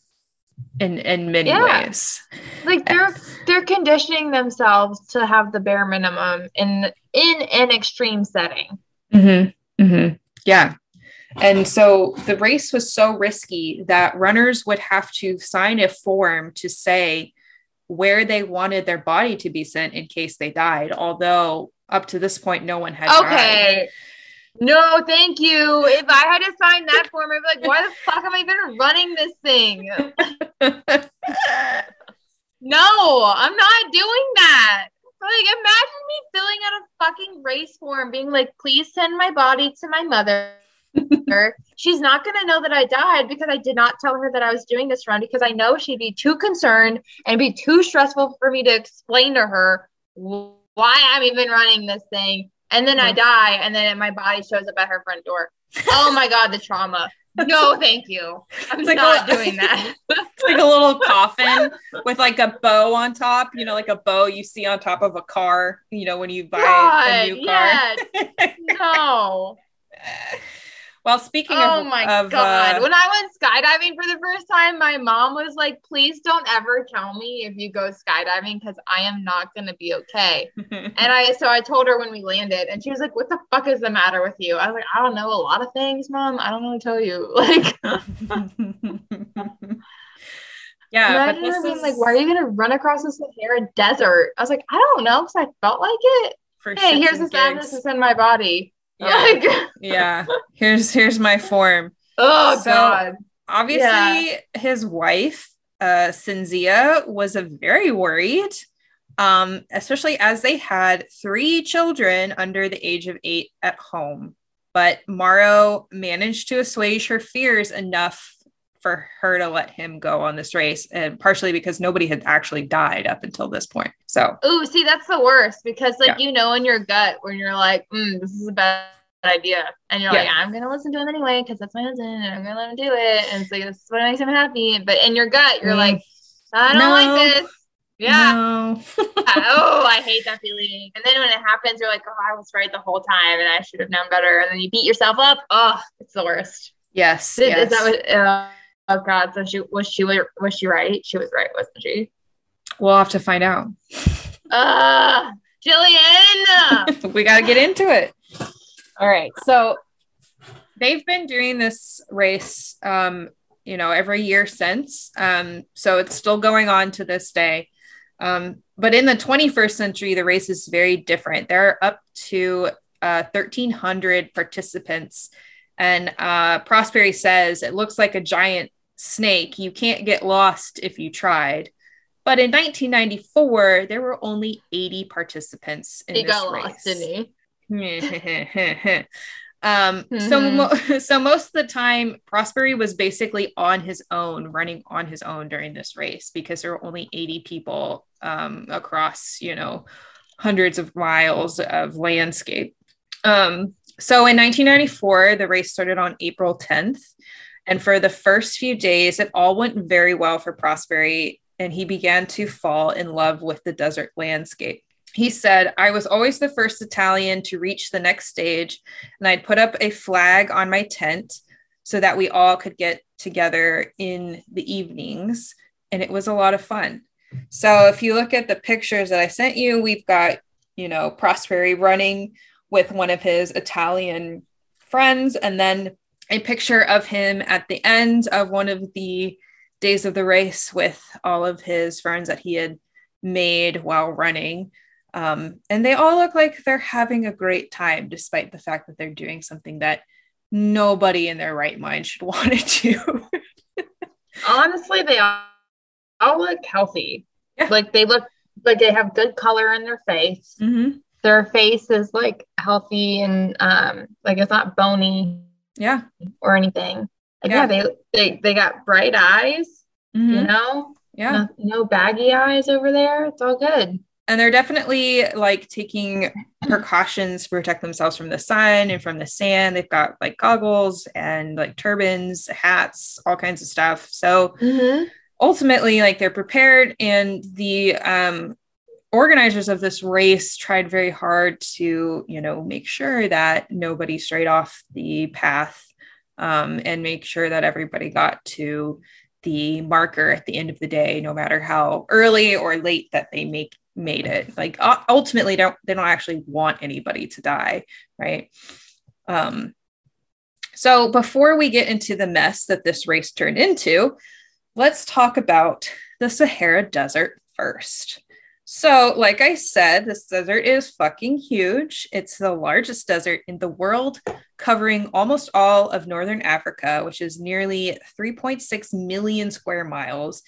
In in many yeah. ways, like they're they're conditioning themselves to have the bare minimum in in an extreme setting. Mm-hmm. Mm-hmm. Yeah, and so the race was so risky that runners would have to sign a form to say where they wanted their body to be sent in case they died. Although up to this point, no one had died. Okay. No, thank you. If I had to sign that form, I'd be like, why the fuck am I even running this thing? No, I'm not doing that. Like, imagine me filling out a fucking race form being like, please send my body to my mother. She's not going to know that I died because I did not tell her that I was doing this run because I know she'd be too concerned and be too stressful for me to explain to her why I'm even running this thing. And then I die, and then my body shows up at her front door. Oh my God, the trauma. No, thank you. I'm like not a, doing that. It's like a little coffin with like a bow on top, you know, like a bow you see on top of a car, you know, when you buy God, a new car. Yes. No. Well, speaking oh of- Oh my of, God. Uh, when I went skydiving for the first time, my mom was like, please don't ever tell me if you go skydiving because I am not going to be okay. and I, so I told her when we landed and she was like, what the fuck is the matter with you? I was like, I don't know a lot of things, Mom. I don't know what to tell you. Like, yeah. Imagine but this her being is... like, why are you going to run across the Sahara Desert? I was like, I don't know because I felt like it. For hey, here's this sadness that's in my body. Yeah. yeah. Here's here's my form. Oh so, God. Obviously, yeah. his wife, uh, Cinzia, was a very worried, um, especially as they had three children under the age of eight at home. But Mauro managed to assuage her fears enough for her to let him go on this race, and partially because nobody had actually died up until this point. So, oh, see, that's the worst, because like, yeah. you know, in your gut when you're like, mm, this is a bad idea. And you're yeah. like, I'm going to listen to him anyway, cause that's my husband and I'm going to let him do it. And it's like, this is what makes him happy. But in your gut, you're mm. like, I don't no. like this. Yeah. No. Oh, I hate that feeling. And then when it happens, you're like, oh, I was right the whole time and I should have known better. And then you beat yourself up. Oh, it's the worst. Yes. Is, yes. Is that what, uh, oh God. So she was, she was she right? She was right, wasn't she? We'll have to find out. Uh, Jillian, we got to get into it. All right. So they've been doing this race, um, you know, every year since. Um, so it's still going on to this day. Um, but in the twenty-first century, the race is very different. There are up to uh, thirteen hundred participants. And uh, Prosperi says, it looks like a giant snake. You can't get lost if you tried. But in nineteen ninety-four, there were only eighty participants in he this got race. Lost, didn't he? um, mm-hmm. So, mo- so most of the time, Prosperi was basically on his own, running on his own during this race, because there were only eighty people um, across, you know, hundreds of miles of landscape. Um, so in nineteen ninety-four, the race started on April tenth. And for the first few days, it all went very well for Prosperi, and he began to fall in love with the desert landscape. He said, I was always the first Italian to reach the next stage, and I'd put up a flag on my tent so that we all could get together in the evenings, and it was a lot of fun. So if you look at the pictures that I sent you, we've got, you know, Prosperi running with one of his Italian friends, and then a picture of him at the end of one of the days of the race with all of his friends that he had made while running. Um, and they all look like they're having a great time, despite the fact that they're doing something that nobody in their right mind should want to do. Honestly, they all, all look healthy. Yeah. Like they look like they have good color in their face. Mm-hmm. Their face is like healthy and um, like it's not bony yeah, or anything. Like, yeah. yeah, they they they got bright eyes, mm-hmm. you know? Yeah. No, no baggy eyes over there. It's all good. And they're definitely like taking precautions to protect themselves from the sun and from the sand. They've got like goggles and like turbans, hats, all kinds of stuff. So mm-hmm. ultimately, like they're prepared, and the um, organizers of this race tried very hard to, you know, make sure that nobody strayed off the path. Um, and make sure that everybody got to the marker at the end of the day, no matter how early or late that they make made it. Like uh, ultimately, don't they don't actually want anybody to die, right? Um, so before we get into the mess that this race turned into, let's talk about the Sahara Desert first. So, like I said, this desert is fucking huge. It's the largest desert in the world, covering almost all of northern Africa, which is nearly three point six million square miles,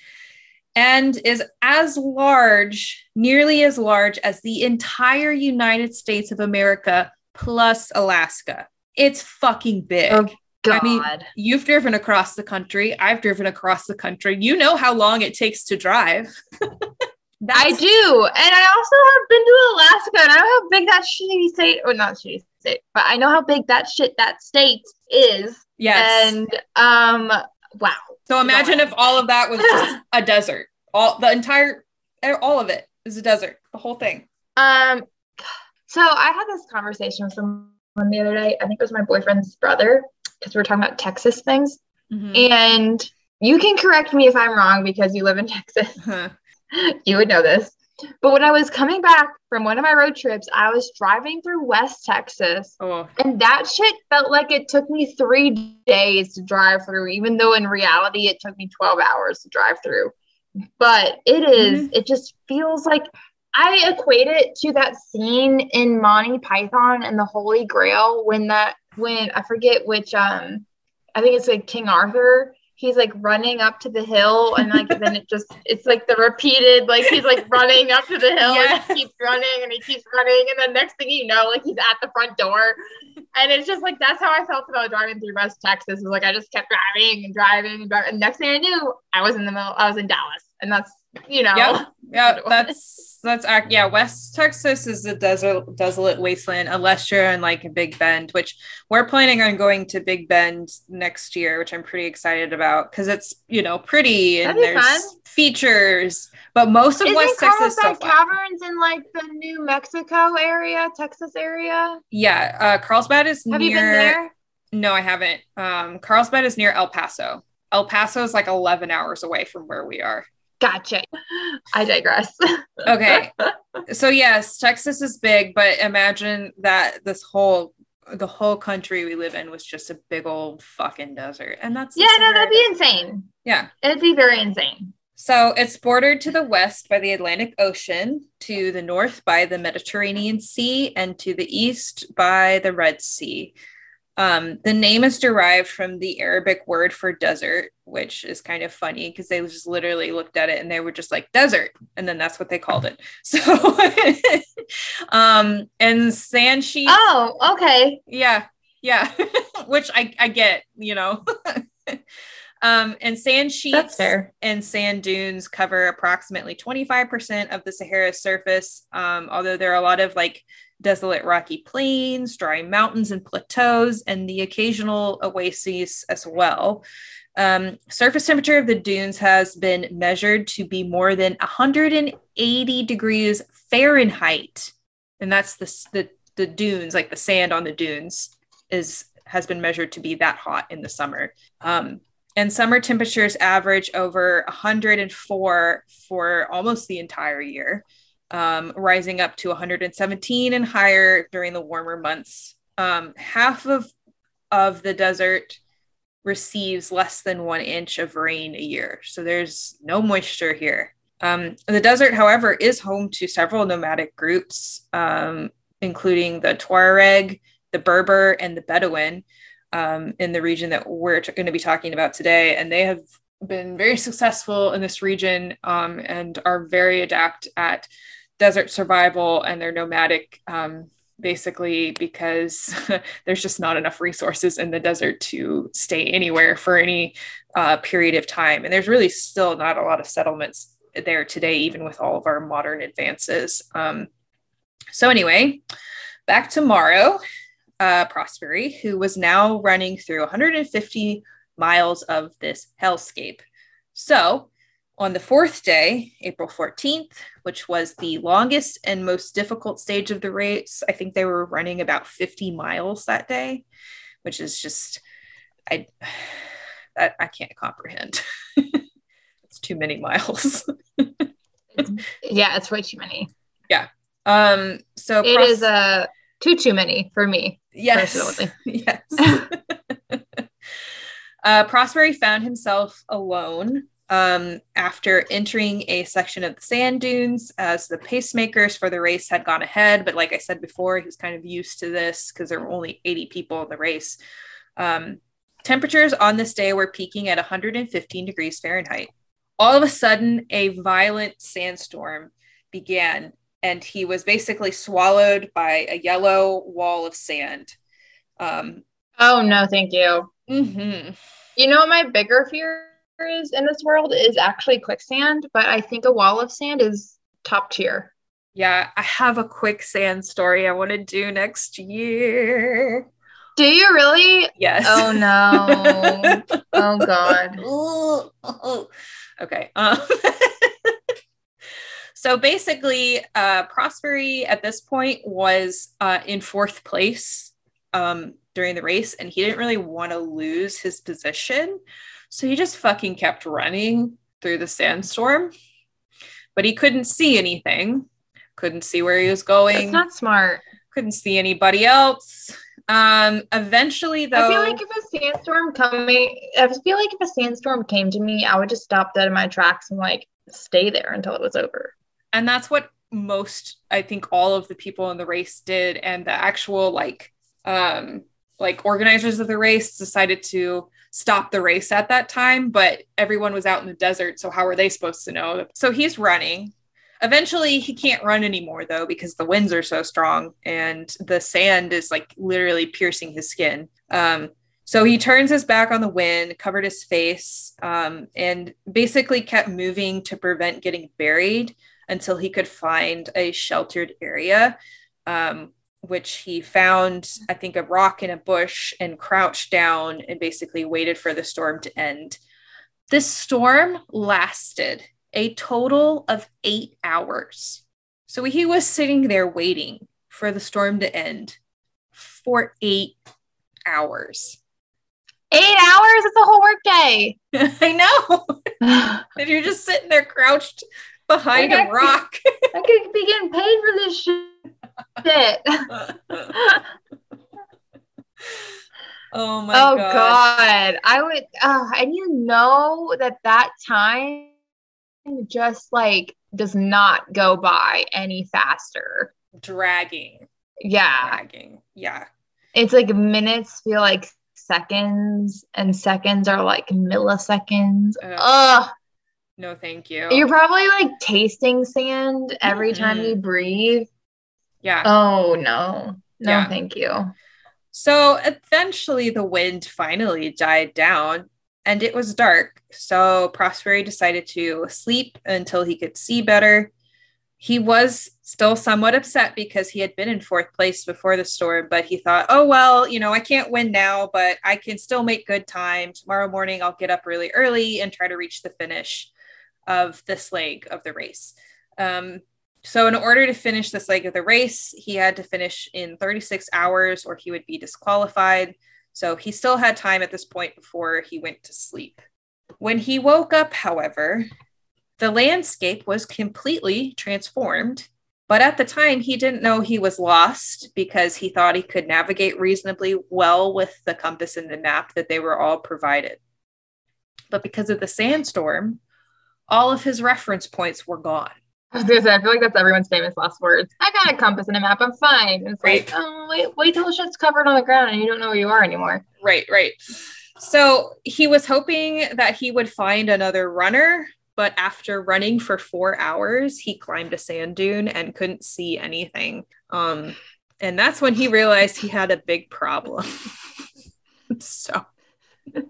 and is as large, nearly as large as the entire United States of America plus Alaska. It's fucking big. Oh, God. I mean, you've driven across the country. I've driven across the country. You know how long it takes to drive. That's- I do. And I also have been to Alaska, and I know how big that shitty state, or not shitty state, but I know how big that shit, that state is. Yes. And, um, wow. So imagine if all of that was just a desert. All the entire, all of it is a desert, the whole thing. Um, so I had this conversation with someone the other day. I think it was my boyfriend's brother, because we were talking about Texas things. Mm-hmm. And you can correct me if I'm wrong, because you live in Texas. Uh-huh. You would know this. But when I was coming back from one of my road trips, I was driving through West Texas. Oh. And that shit felt like it took me three days to drive through, even though in reality, it took me twelve hours to drive through. But it is, mm-hmm. it just feels like I equate it to that scene in Monty Python and the Holy Grail when that, when I forget which, um, I think it's like King Arthur. he's like running up to the hill, and like then it just it's like the repeated, like he's like running up to the hill, yeah. and he keeps running and he keeps running, and then next thing you know, like he's at the front door. And it's just like, that's how I felt about driving through West Texas. It was like I just kept driving and driving and driving, and next thing I knew, I was in the middle I was in Dallas. And that's, you know, yeah, yeah, that's that's yeah. West Texas is a desert, desolate wasteland, unless you're in like Big Bend, which we're planning on going to Big Bend next year, which I'm pretty excited about because it's, you know, pretty and there's fun. features. But most of Isn't West Texas so caverns in like the New Mexico area, Texas area. Yeah, uh, Carlsbad is Have near. Have you been there? No, I haven't. Um, Carlsbad is near El Paso. El Paso is like eleven hours away from where we are. Gotcha. I digress. Okay. So yes, Texas is big, but imagine that this whole, the whole country we live in was just a big old fucking desert. And that's, yeah, no, that'd be insane. Yeah. It'd be very insane. So it's bordered to the west by the Atlantic Ocean, to the north by the Mediterranean Sea, and to the east by the Red Sea. Um, the name is derived from the Arabic word for desert, which is kind of funny because they just literally looked at it and they were just like desert. And then that's what they called it. So, um, and sand sheets. Oh, okay. Yeah. Yeah. Which I, I get, you know, um, and sand sheets and sand dunes cover approximately twenty-five percent of the Sahara surface. Um, although there are a lot of like desolate rocky plains, dry mountains and plateaus, and the occasional oases as well. Um, surface temperature of the dunes has been measured to be more than one hundred eighty degrees Fahrenheit. And that's the, the, the dunes, like the sand on the dunes is has been measured to be that hot in the summer. Um, and summer temperatures average over one hundred four for almost the entire year. Um, rising up to one hundred seventeen and higher during the warmer months. Um, half of, of the desert receives less than one inch of rain a year. So there's no moisture here. Um, the desert, however, is home to several nomadic groups, um, including the Tuareg, the Berber, and the Bedouin um, in the region that we're t- going to be talking about today. And they have been very successful in this region um, and are very adept at desert survival, and they're nomadic um, basically because there's just not enough resources in the desert to stay anywhere for any uh, period of time. And there's really still not a lot of settlements there today, even with all of our modern advances. Um, so anyway, back to Mauro uh, Prosperi, who was now running through one hundred fifty miles of this hellscape. So on the fourth day, April fourteenth, which was the longest and most difficult stage of the race, I think they were running about fifty miles that day, which is just, I, that I can't comprehend. It's too many miles. Yeah, it's way too many. Yeah. Um, so it pros- is uh, too, too many for me. Yes. Personally. Yes. Uh, Prosperi found himself alone um, after entering a section of the sand dunes as the pacemakers for the race had gone ahead. But like I said before, he was kind of used to this because there were only eighty people in the race. Um, temperatures on this day were peaking at one hundred fifteen degrees Fahrenheit. All of a sudden, a violent sandstorm began, and he was basically swallowed by a yellow wall of sand. Um, oh, no, thank you. Mm-hmm. You know, my bigger fear is in this world is actually quicksand, but I think a wall of sand is top tier. Yeah, I have a quicksand story I want to do next year. Do you really? Yes. Oh no. Oh god. Ooh, oh. Okay. Um, so basically, uh, Prosperi at this point was uh, in fourth place. Um, during the race, and he didn't really want to lose his position. So he just fucking kept running through the sandstorm, but he couldn't see anything. Couldn't see where he was going. That's not smart. Couldn't see anybody else. Um, eventually though, I feel like if a sandstorm coming, I feel like if a sandstorm came to me, I would just stop dead in my tracks and like stay there until it was over. And that's what most, I think all of the people in the race did. And the actual like, um, like organizers of the race decided to stop the race at that time, but everyone was out in the desert, so how are they supposed to know? So he's running. Eventually he can't run anymore though, because the winds are so strong and the sand is like literally piercing his skin. Um, so he turns his back on the wind, covered his face, um, and basically kept moving to prevent getting buried until he could find a sheltered area, um, which he found, I think, a rock in a bush, and crouched down and basically waited for the storm to end. This storm lasted a total of eight hours. So he was sitting there waiting for the storm to end for eight hours. Eight hours? It's a whole work day. I know. And you're just sitting there crouched behind like a I rock. Could, I could be getting paid for this shit. oh my oh god. god I would uh, I need to know that that time just like does not go by any faster. Dragging yeah dragging yeah it's like minutes feel like seconds, and seconds are like milliseconds. Ugh. Ugh. No thank you. You're probably like tasting sand every mm-hmm. time you breathe. Yeah. Oh, no. No, yeah. Thank you. So eventually the wind finally died down and it was dark. So Prosperi decided to sleep until he could see better. He was still somewhat upset because he had been in fourth place before the storm, but he thought, oh, well, you know, I can't win now, but I can still make good time. Tomorrow morning, I'll get up really early and try to reach the finish of this leg of the race. Um, So in order to finish this leg of the race, he had to finish in thirty-six hours or he would be disqualified. So he still had time at this point before he went to sleep. When he woke up, however, the landscape was completely transformed. But at the time, he didn't know he was lost because he thought he could navigate reasonably well with the compass and the map that they were all provided. But because of the sandstorm, all of his reference points were gone. I was gonna say, I feel like that's everyone's famous last words. I got a compass and a map. I'm fine. It's right. like, oh, wait, wait till shit's covered on the ground and you don't know where you are anymore. Right, right. So he was hoping that he would find another runner, but after running for four hours, he climbed a sand dune and couldn't see anything. Um, and that's when he realized he had a big problem. so. so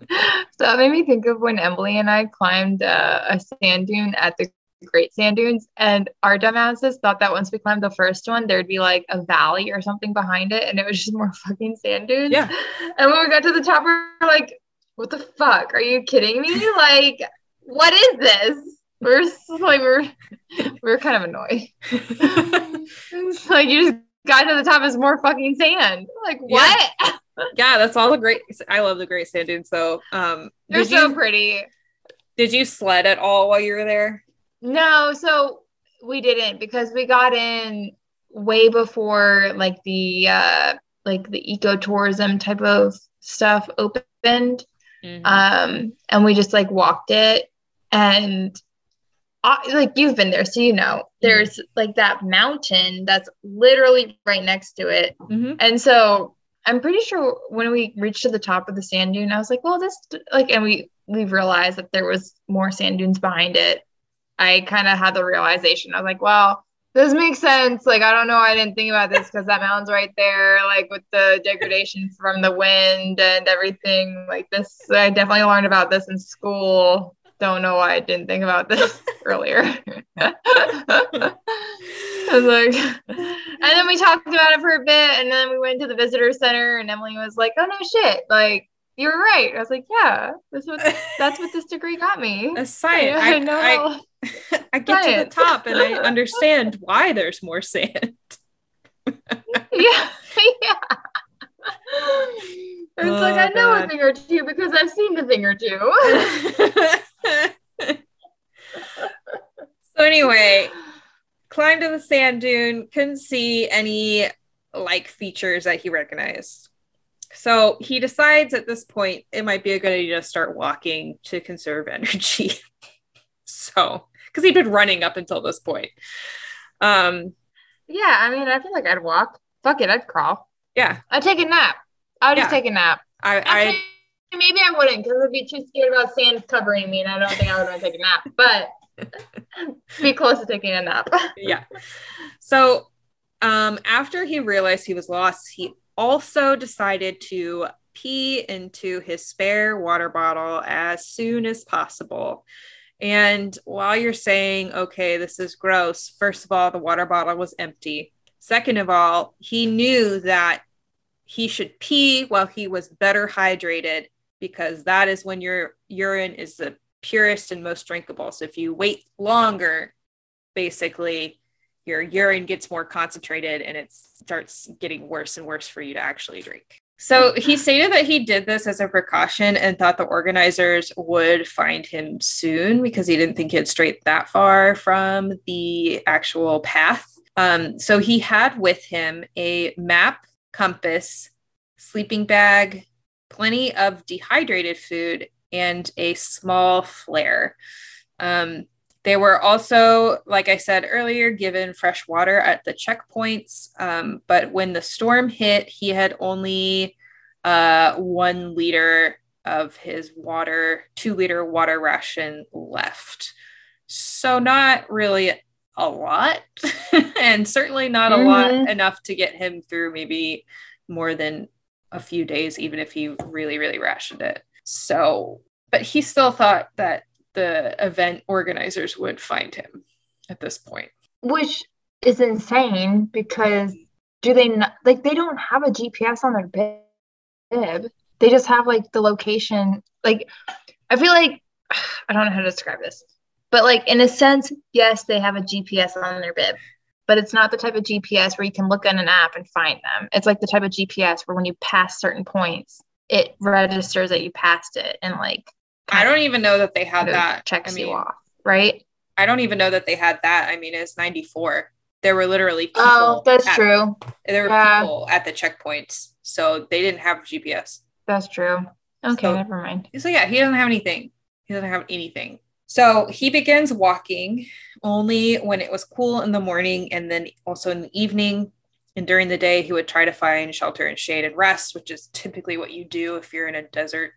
that made me think of when Emily and I climbed uh, a sand dune at the Great Sand Dunes, and our dumbasses thought that once we climbed the first one there'd be like a valley or something behind it, and it was just more fucking sand dunes. Yeah. And when we got to the top, we were like, what the fuck, are you kidding me? Like, what is this? We're like, we're we're kind of annoyed. It's like, you just got to the top, is more fucking sand. Like, what? Yeah. Yeah, that's all the great I love the Great Sand Dunes. So um they're so you, pretty. Did you sled at all while you were there? No, so we didn't, because we got in way before like the uh, like the ecotourism type of stuff opened, mm-hmm. um, and we just like walked it. And uh, like, you've been there, so you know there's mm-hmm. like that mountain that's literally right next to it, mm-hmm. and so I'm pretty sure when we reached to the top of the sand dune, I was like, well, this like, and we we realized that there was more sand dunes behind it. I kind of had the realization. I was like, well, this makes sense. Like, I don't know. I didn't think about this because that mountain's right there, like with the degradation from the wind and everything like this. I definitely learned about this in school. Don't know why I didn't think about this earlier. I was like, and then we talked about it for a bit. And then we went to the visitor center and Emily was like, oh no shit. Like, you were right. I was like, yeah, that's what, that's what this degree got me. A science. I, I know. I, I get science. To the top and I understand why there's more sand. yeah. Yeah. It's oh, like, I know God. a thing or two because I've seen a thing or two. So anyway, climbed to the sand dune, couldn't see any like features that he recognized. So he decides at this point, it might be a good idea to start walking to conserve energy. So, because he'd been running up until this point. Um, yeah, I mean, I feel like I'd walk. Fuck it, I'd crawl. Yeah. I'd take a nap. I would yeah. just take a nap. I, I maybe I wouldn't, because I'd be too scared about sand covering me, and I don't think I would want to take a nap, but be close to taking a nap. Yeah. So um, after he realized he was lost, he also decided to pee into his spare water bottle as soon as possible. And while you're saying, okay, this is gross, first of all, the water bottle was empty. Second of all, he knew that he should pee while he was better hydrated, because that is when your urine is the purest and most drinkable. So if you wait longer, basically your urine gets more concentrated and it starts getting worse and worse for you to actually drink. So he stated that he did this as a precaution and thought the organizers would find him soon, because he didn't think he had strayed that far from the actual path. Um, so he had with him a map, compass, sleeping bag, plenty of dehydrated food, and a small flare. Um, they were also, like I said earlier, given fresh water at the checkpoints. Um, but when the storm hit, he had only uh, one liter of his water, two liter water ration left. So not really a lot, and certainly not a mm-hmm. lot enough to get him through maybe more than a few days, even if he really, really rationed it. So, but he still thought that the event organizers would find him at this point, which is insane, because do they not, like, they don't have a G P S on their bib. They just have like the location. Like, I feel like, I don't know how to describe this, but like, in a sense, yes, they have a G P S on their bib, but it's not the type of G P S where you can look on an app and find them. It's like the type of G P S where when you pass certain points, it registers that you passed it, and like, I don't even know that they had that. Checks I mean, you off, right? I don't even know that they had that. I mean, it's ninety-four. There were literally people. Oh, that's at, true. There were yeah. people at the checkpoints, so they didn't have G P S. That's true. Okay, so, never mind. So yeah, he doesn't have anything. He doesn't have anything. So he begins walking only when it was cool in the morning, and then also in the evening. And during the day, he would try to find shelter and shade and rest, which is typically what you do if you're in a desert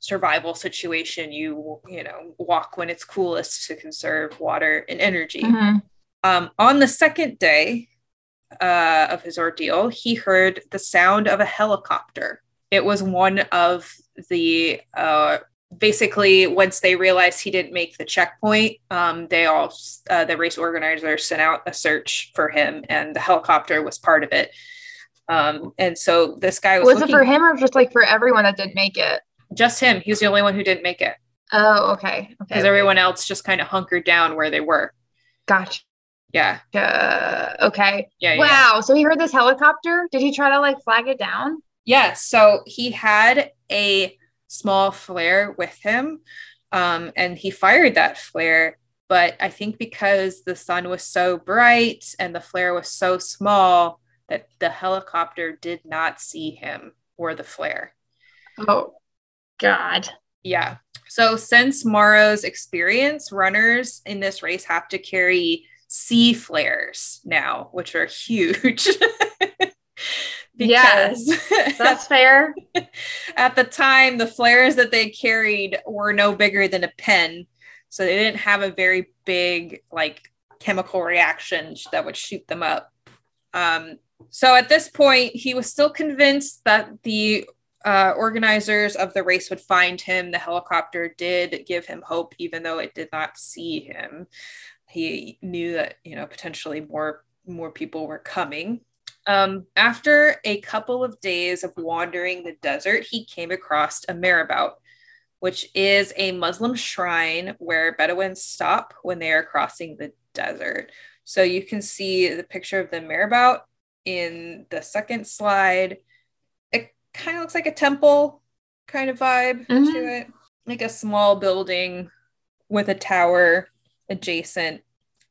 survival situation. You, you know, walk when it's coolest to conserve water and energy. Mm-hmm. Um, on the second day uh, of his ordeal, he heard the sound of a helicopter. It was one of the, uh, basically once they realized he didn't make the checkpoint, um, they all, uh, the race organizers sent out a search for him, and the helicopter was part of it. Um, and so this guy was, was looking- it for him, or just like for everyone that didn't make it? Just him. He was the only one who didn't make it. Oh, okay. Because okay. everyone else just kind of hunkered down where they were. Gotcha. Yeah. Uh, okay. Yeah. Wow. Yeah. So he heard this helicopter. Did he try to like flag it down? Yeah. So he had a small flare with him, um, and he fired that flare. But I think because the sun was so bright and the flare was so small that the helicopter did not see him or the flare. Oh. God. Yeah. So since Mauro's experience, runners in this race have to carry sea flares now, which are huge. Yes, that's fair. At the time, the flares that they carried were no bigger than a pen. So they didn't have a very big, like, chemical reaction that would shoot them up. Um, so at this point, he was still convinced that the Uh, organizers of the race would find him. The helicopter did give him hope, even though it did not see him. He knew that, you know, potentially more more people were coming. Um, after a couple of days of wandering the desert, he came across a marabout, which is a Muslim shrine where Bedouins stop when they are crossing the desert. So you can see the picture of the marabout in the second slide. Kind of looks like a temple kind of vibe mm-hmm. to it, like a small building with a tower adjacent,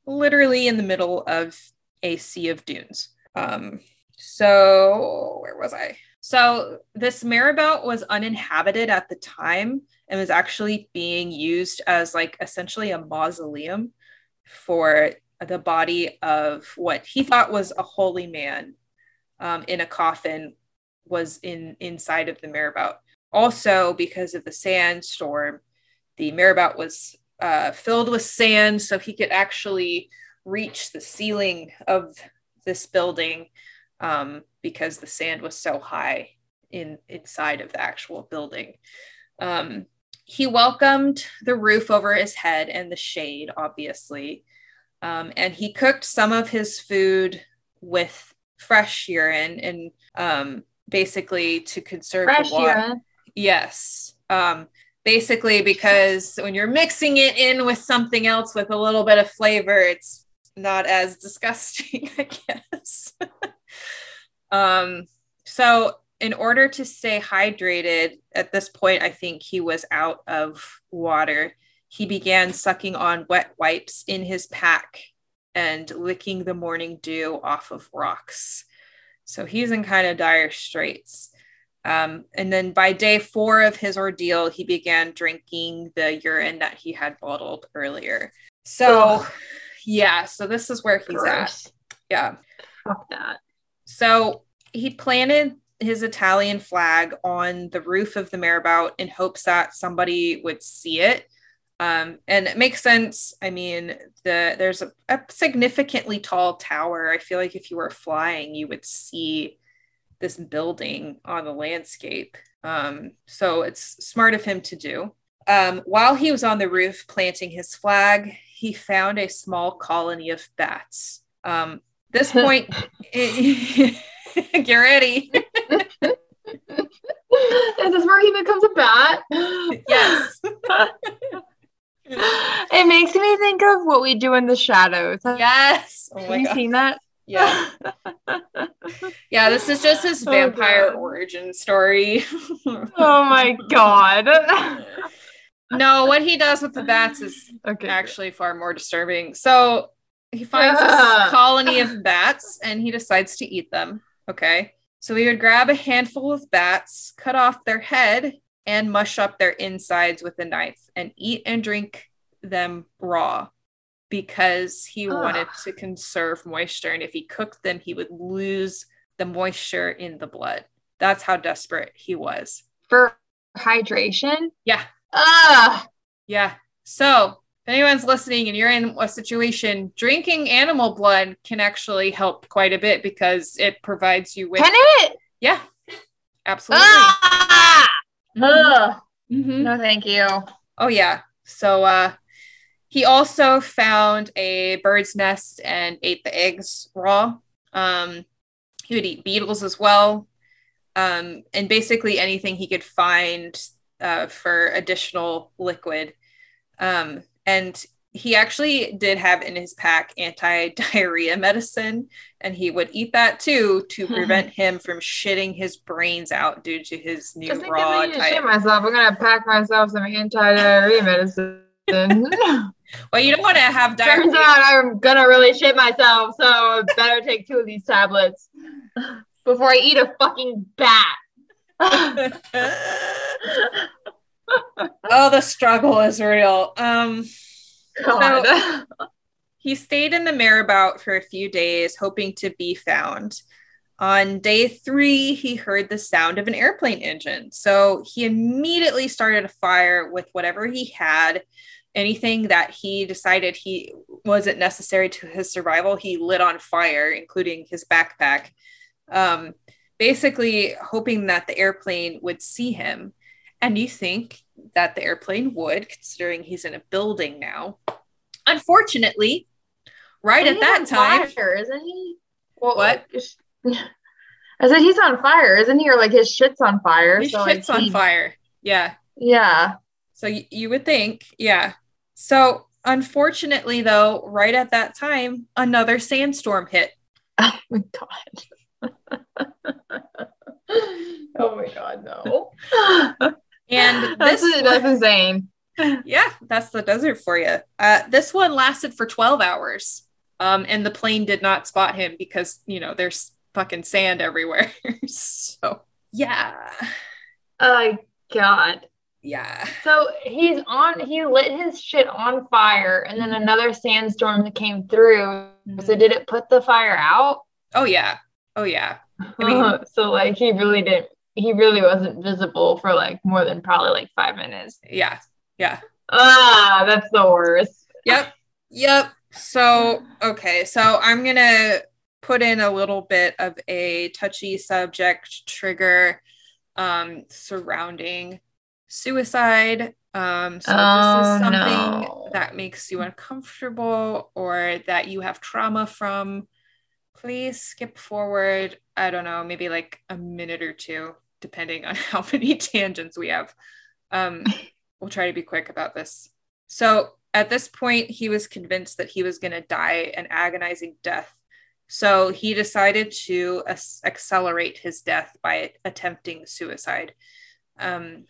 literally in the middle of a sea of dunes. Um, so where was I? So this marabout was uninhabited at the time and was actually being used as like essentially a mausoleum for the body of what he thought was a holy man um, in a coffin was in inside of the marabout. Also, because of the sandstorm, the marabout was uh, filled with sand, so he could actually reach the ceiling of this building um, because the sand was so high in inside of the actual building. Um, he welcomed the roof over his head and the shade, obviously. Um, and he cooked some of his food with fresh urine and um, basically to conserve fresh the water. Urine. Yes. Um, basically, because when you're mixing it in with something else with a little bit of flavor, it's not as disgusting, I guess. um, so in order to stay hydrated, at this point, I think he was out of water. He began sucking on wet wipes in his pack and licking the morning dew off of rocks. So he's in kind of dire straits. Um, and then by day four of his ordeal, he began drinking the urine that he had bottled earlier. So, ugh. Yeah, so this is where he's gross. At. Yeah. Fuck that. So he planted his Italian flag on the roof of the marabout in hopes that somebody would see it. Um, and it makes sense. I mean, the there's a, a significantly tall tower. I feel like if you were flying, you would see this building on the landscape. Um, so it's smart of him to do. Um, while he was on the roof planting his flag, he found a small colony of bats. Um, this point, it, get ready. This is where he becomes a bat. Yes. It makes me think of What We Do in the Shadows. Yes. Oh my Have you God. Seen that? Yeah. Yeah, this is just his vampire oh origin story. Oh my God. No, what he does with the bats is okay, actually far more disturbing. So he finds uh. this colony of bats and he decides to eat them. Okay. So he would grab a handful of bats, cut off their head, and mush up their insides with a knife and eat and drink them raw because he Ugh. wanted to conserve moisture. And if he cooked them, he would lose the moisture in the blood. That's how desperate he was. For hydration? Yeah. Ugh. Yeah. So if anyone's listening and you're in a situation, drinking animal blood can actually help quite a bit because it provides you with... Can it? Yeah. Absolutely. Ah! Ugh. Mm-hmm. No, thank you. Oh, yeah. So uh, he also found a bird's nest and ate the eggs raw. Um, he would eat beetles as well. Um, and basically anything he could find uh, for additional liquid. Um, and he actually did have in his pack anti-diarrhea medicine, and he would eat that too to prevent him from shitting his brains out due to his new Just raw diet. I shit myself. I'm gonna pack myself some anti-diarrhea medicine. Well, you don't want to have diarrhea. Turns out I'm gonna really shit myself, so I better take two of these tablets before I eat a fucking bat. Oh, the struggle is real. Um. So, he stayed in the marabout for a few days, hoping to be found. On day three, he heard the sound of an airplane engine. So he immediately started a fire with whatever he had. Anything that he decided he wasn't necessary to his survival, he lit on fire, including his backpack, um, basically hoping that the airplane would see him. And you think that the airplane would, considering he's in a building now. Unfortunately, right and at that time, fire, isn't he? Well, what? Like, I said he's on fire, isn't he? Or like his shit's on fire. His so shit's like, on he... fire. Yeah. Yeah. So y- you would think, yeah. So unfortunately, though, right at that time, another sandstorm hit. Oh my God. Oh my God, no. And this that's, that's one, insane. Yeah, that's the desert for you. Uh, this one lasted for twelve hours. Um, and the plane did not spot him because, you know, there's fucking sand everywhere. So, yeah. Oh, uh, God. Yeah. So he's on, he lit his shit on fire and then another sandstorm that came through. Mm-hmm. So did it put the fire out? Oh, yeah. Oh, yeah. I mean, so like he really didn't. he really wasn't visible for like more than probably like five minutes. Yeah. Yeah. Ah, that's the worst. Yep. Yep. So, okay. So I'm going to put in a little bit of a touchy subject trigger um, surrounding suicide. Um, so oh, this is something no. that makes you uncomfortable or that you have trauma from, please skip forward, I don't know, maybe like a minute or two, depending on how many tangents we have. Um, we'll try to be quick about this. So at this point, he was convinced that he was going to die an agonizing death. So he decided to as- accelerate his death by attempting suicide. Um,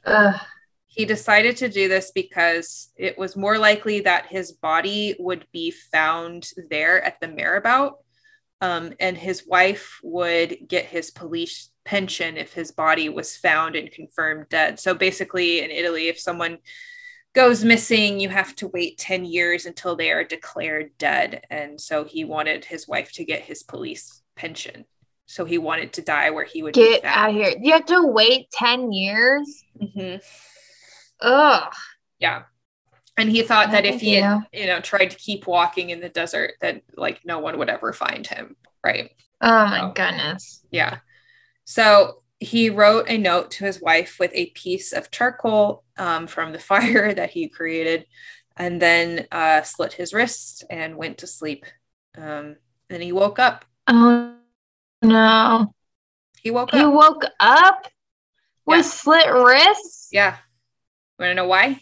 he decided to do this because it was more likely that his body would be found there at the marabout. Um, and his wife would get his police pension if his body was found and confirmed dead. So basically in Italy, if someone goes missing, you have to wait ten years until they are declared dead. And so he wanted his wife to get his police pension. So he wanted to die where he would get out of here. You have to wait ten years. Mm-hmm. Ugh. Yeah. And he thought that if he had, you know, tried to keep walking in the desert, that like no one would ever find him. Right. Oh my goodness. Yeah. So he wrote a note to his wife with a piece of charcoal um, from the fire that he created, and then uh, slit his wrists and went to sleep. Um, and he woke up. Oh no. He woke up. He woke up with slit wrists? Yeah. Want to know why?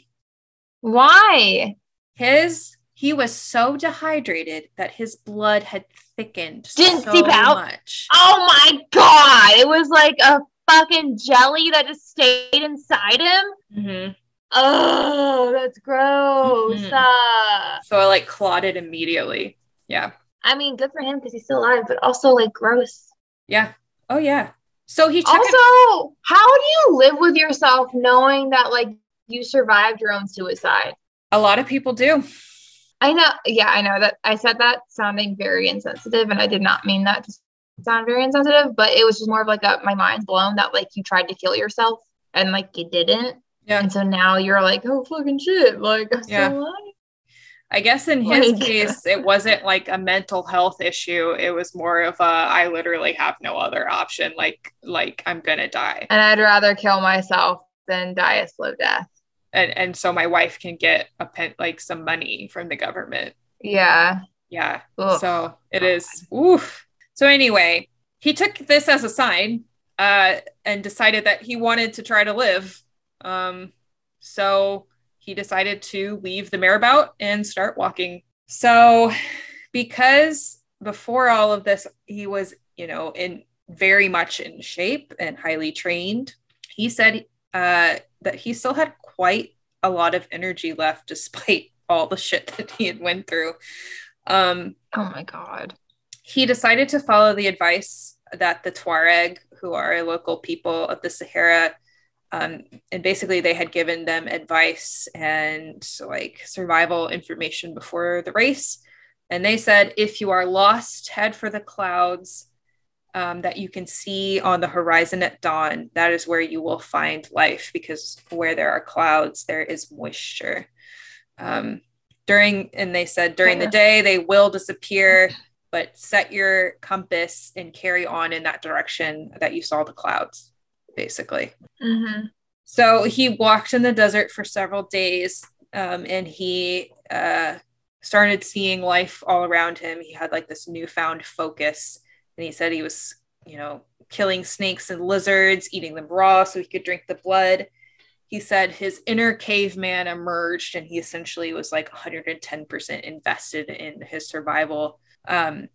Why? His he was so dehydrated that his blood had thickened. Didn't so seep out much. Oh my god! It was like a fucking jelly that just stayed inside him. Mm-hmm. Oh, that's gross. Mm-hmm. Uh, so I like clotted immediately. Yeah. I mean, good for him because he's still alive, but also like gross. Yeah. Oh yeah. So he took also. It- how do you live with yourself knowing that like? You survived your own suicide. A lot of people do. I know. Yeah, I know that I said that sounding very insensitive, and I did not mean that to sound very insensitive, but it was just more of like a, my mind's blown that like you tried to kill yourself and like you didn't. Yeah. And so now you're like, oh, fucking shit. Like, I'm yeah. still alive. I guess in his like, case, it wasn't like a mental health issue. It was more of a, I literally have no other option. Like, like I'm going to die. And I'd rather kill myself than die a slow death. And and so my wife can get a pen, like some money from the government. Yeah. Yeah. Ugh. So it God. is. Oof. So anyway, he took this as a sign uh, and decided that he wanted to try to live. Um, so he decided to leave the marabout and start walking. So because before all of this, he was, you know, in very much in shape and highly trained. He said uh, that he still had quite a lot of energy left despite all the shit that he had went through. Um, oh my God. He decided to follow the advice that the Tuareg, who are local people of the Sahara, um, and basically they had given them advice and like survival information before the race. And they said, if you are lost, head for the clouds Um, that you can see on the horizon at dawn. That is where you will find life, because where there are clouds, there is moisture. Um, during, and they said during the day, they will disappear, but set your compass and carry on in that direction that you saw the clouds, basically. Mm-hmm. So he walked in the desert for several days um, and he uh, started seeing life all around him. He had like this newfound focus. And he said he was, you know, killing snakes and lizards, eating them raw so he could drink the blood. He said his inner caveman emerged and he essentially was like one hundred ten percent invested in his survival. Um,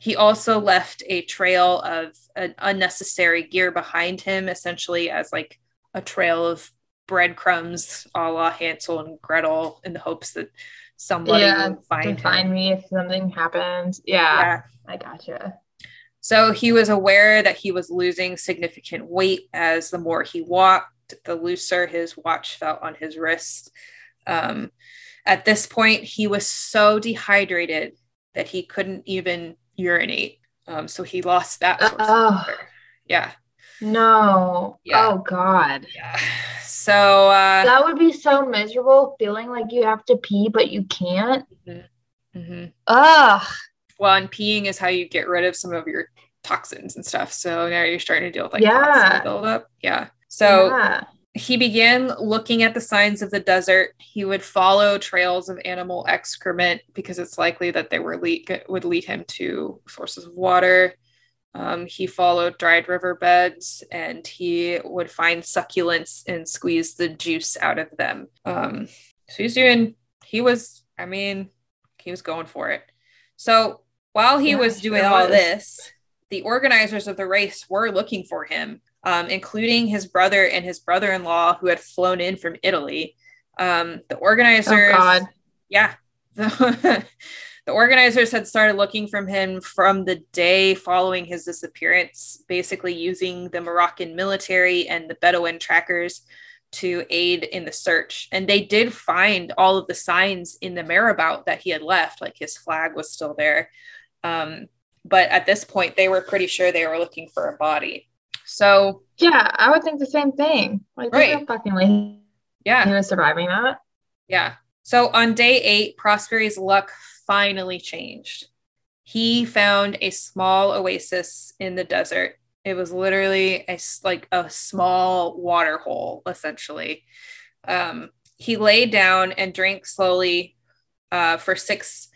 he also left a trail of an unnecessary gear behind him, essentially as like a trail of breadcrumbs, a la Hansel and Gretel, in the hopes that somebody yeah, would find, find me if something happens. Yeah, yeah. I gotcha. So he was aware that he was losing significant weight as the more he walked, the looser his watch felt on his wrist. Um, at this point, he was so dehydrated that he couldn't even urinate. Um, so he lost that. Yeah. No. Yeah. Oh God. Yeah. So uh, that would be so miserable, feeling like you have to pee but you can't. Mm-hmm. Mm-hmm. Ugh. Well, and peeing is how you get rid of some of your toxins and stuff. So now you're starting to deal with like yeah. toxin buildup. Yeah. So yeah. he began looking at the signs of the desert. He would follow trails of animal excrement because it's likely that they were le- would lead him to sources of water. Um, he followed dried riverbeds, and he would find succulents and squeeze the juice out of them. Um, so he's doing, he was, I mean, he was going for it. So while he yeah, was doing all was. this, the organizers of the race were looking for him, um, including his brother and his brother-in-law who had flown in from Italy. Um, the organizers, oh God. yeah, the, the organizers had started looking for him from the day following his disappearance, basically using the Moroccan military and the Bedouin trackers to aid in the search. And they did find all of the signs in the marabout that he had left, like his flag was still there. Um, but at this point, they were pretty sure they were looking for a body. So yeah, I would think the same thing. Like, right. Fucking way. Yeah. He was surviving that. Yeah. So on day eight, Prosperi's luck finally changed. He found a small oasis in the desert. It was literally a, like a small water hole, essentially. Um, he lay down and drank slowly uh, for six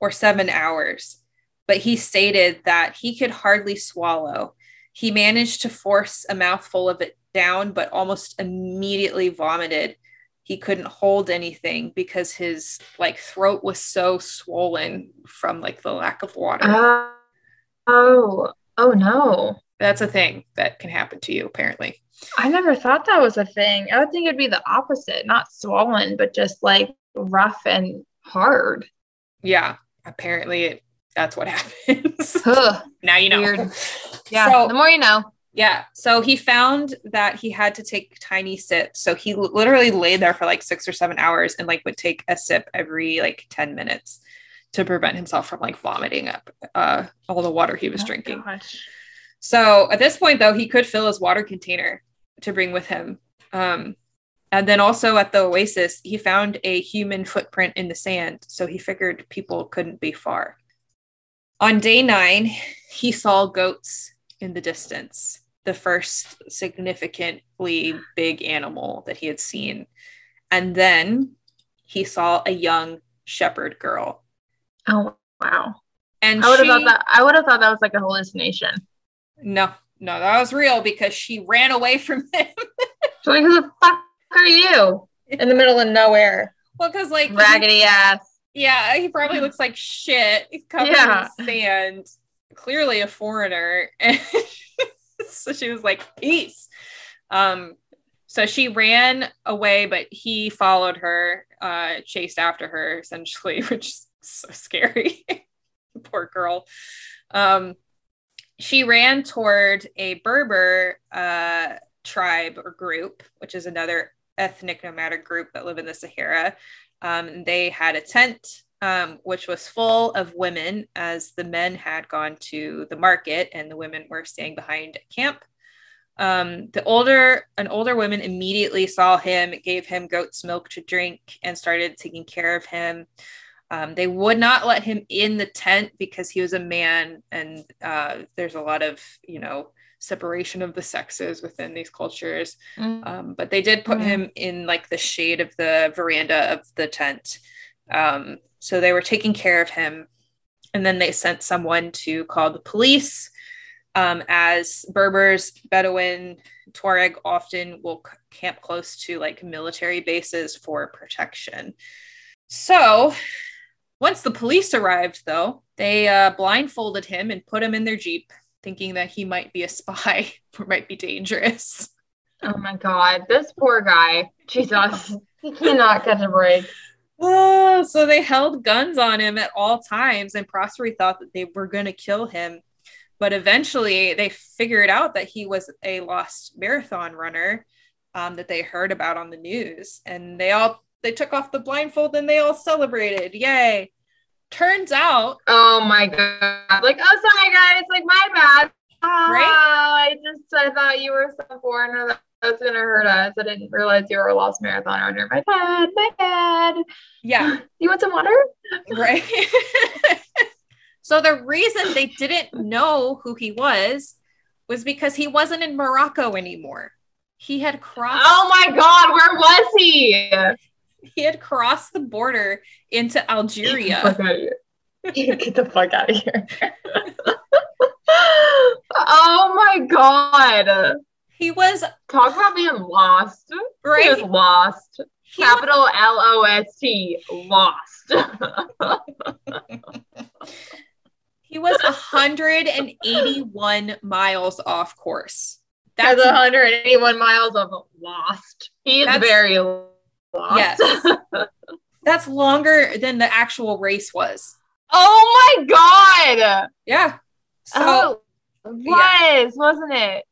or seven hours, but he stated that he could hardly swallow. He managed to force a mouthful of it down, but almost immediately vomited. He couldn't hold anything because his like throat was so swollen from like the lack of water. Uh, oh, oh no. That's a thing that can happen to you, apparently. I never thought that was a thing. I would think it'd be the opposite, not swollen, but just like rough and hard. Yeah, apparently it, that's what happens. Ugh, now you know. Weird. Yeah, so, the more you know. Yeah, so he found that he had to take tiny sips. So he l- literally lay there for like six or seven hours and like would take a sip every like ten minutes to prevent himself from like vomiting up uh, all the water he was oh, drinking. Gosh. So at this point, though, he could fill his water container to bring with him. Um, and then also at the oasis, he found a human footprint in the sand. So he figured people couldn't be far. On day nine, he saw goats in the distance, the first significantly big animal that he had seen. And then he saw a young shepherd girl. Oh, wow. And I would have thought that, I would have thought that was like a hallucination. No, no, that was real because she ran away from him. So like, who the fuck are you? In the middle of nowhere. Well, because like raggedy he, ass. Yeah, he probably looks like shit. He's covered yeah. in sand. Clearly a foreigner. And so she was like, peace. Um, so she ran away, but he followed her, uh, chased after her essentially, which is so scary. Poor girl. Um She ran toward a Berber uh, tribe or group, which is another ethnic nomadic group that live in the Sahara. Um, they had a tent, um, which was full of women, as the men had gone to the market and the women were staying behind at camp. Um, the older, an older woman immediately saw him, gave him goat's milk to drink, and started taking care of him. Um, they would not let him in the tent because he was a man, and uh, there's a lot of, you know, separation of the sexes within these cultures. Mm. Um, but they did put mm. him in like the shade of the veranda of the tent. Um, so they were taking care of him. And then they sent someone to call the police, um, as Berbers, Bedouin, Tuareg often will c- camp close to like military bases for protection. So... Once the police arrived, though, they uh, blindfolded him and put him in their Jeep, thinking that he might be a spy or might be dangerous. Oh, my God. This poor guy. Jesus. He cannot catch a break. Oh, so they held guns on him at all times, and Prosperi thought that they were going to kill him. But eventually, they figured out that he was a lost marathon runner um, that they heard about on the news. And they all they took off the blindfold and they all celebrated. Yay. Turns out, oh my God, like, oh sorry guys, like my bad. Oh, right? I just I thought you were some foreigner that was going to hurt us. I didn't realize you were a lost marathoner under my bed. My bed. Yeah. You want some water? Right. So the reason they didn't know who he was was because he wasn't in Morocco anymore. He had crossed. Oh my God, where was he? He had crossed the border into Algeria. Get the fuck out of here. Oh my God. He was. Talk about being lost. Right? He was lost. He Capital was- L O S T. Lost. He was one hundred eighty-one miles off course. That's, that's one hundred eighty-one miles of lost. He is very lost. Yes. That's longer than the actual race was. Oh my God. Yeah. So oh, it was, yeah. wasn't it?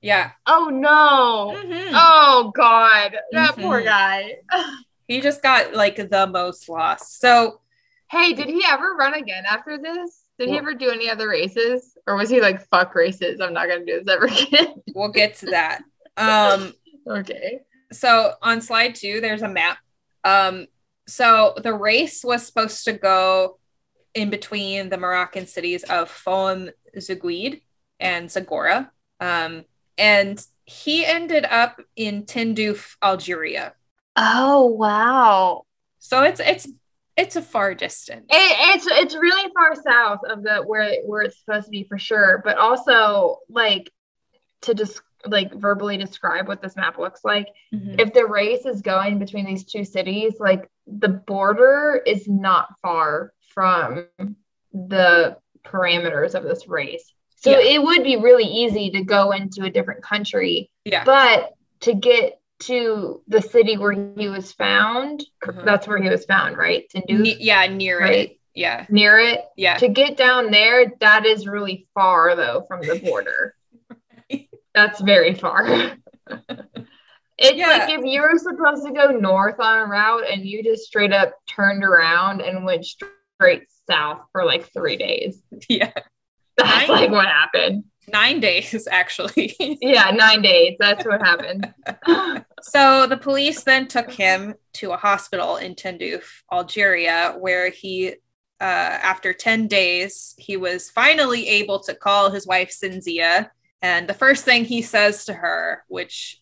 Yeah. Oh no. Mm-hmm. Oh God. That mm-hmm. poor guy. He just got like the most lost. So hey, did he ever run again after this? Did he ever do any other races, or was he like, fuck races, I'm not going to do this ever again? We'll get to that. Um, okay. So on slide two, there's a map. Um, so the race was supposed to go in between the Moroccan cities of Foum Zouguid and Zagora. Um, and he ended up in Tindouf, Algeria. Oh, wow. So it's, it's, It's a far distance. It, it's it's really far south of the where where it's supposed to be for sure. But also, like, to just des- like verbally describe what this map looks like. Mm-hmm. If the race is going between these two cities, like the border is not far from the parameters of this race. So yeah. It would be really easy to go into a different country. Yeah. But to get to the city where he was found. Mm-hmm. That's where he was found, right? Tindouf, ne- yeah, near right? it. Yeah. Near it. Yeah. To get down there, that is really far though from the border. Right. That's very far. It's yeah. like if you were supposed to go north on a route and you just straight up turned around and went straight south for like three days. Yeah. That's nine, like what happened. Nine days, actually. Yeah, nine days. That's what happened. So the police then took him to a hospital in Tindouf, Algeria, where he, uh, after ten days, he was finally able to call his wife, Cinzia. And the first thing he says to her, which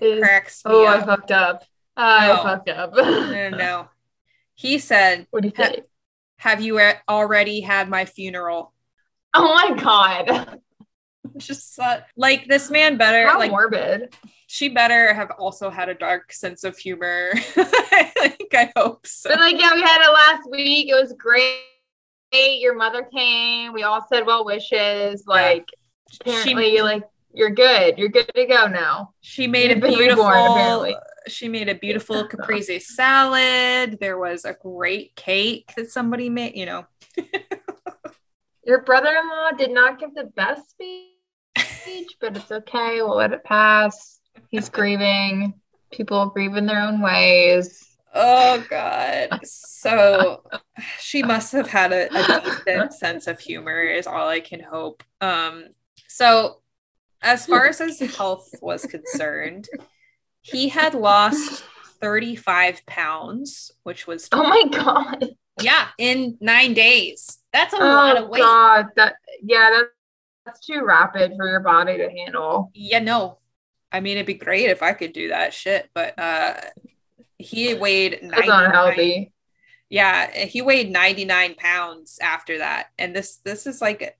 Is, cracks me oh, up. I fucked up. I no, fucked up. no, no. He said, what do you think? Have you already had my funeral? Oh my God. Just uh, like this man better. How like, morbid. She better have also had a dark sense of humor. Like, I hope so. But like, yeah, we had it last week. It was great. Your mother came. We all said well wishes. Like, yeah. apparently, she, like, you're good. You're good to go now. She made You've a beautiful, reborn, she made a beautiful caprese salad. There was a great cake that somebody made, you know. Your brother-in-law did not give the best speech, but it's okay. We'll let it pass. He's grieving. People grieve in their own ways. Oh, God. So she must have had a, a decent sense of humor is all I can hope. Um, so as far as his health was concerned, he had lost thirty-five pounds, which was... Oh, my God. Yeah, in nine days. That's a oh, lot of weight. God, that yeah, that's, that's too rapid for your body to handle. Yeah, no. I mean, it'd be great if I could do that shit, but uh, he weighed that's unhealthy. Yeah, he weighed ninety-nine pounds after that, and this this is like,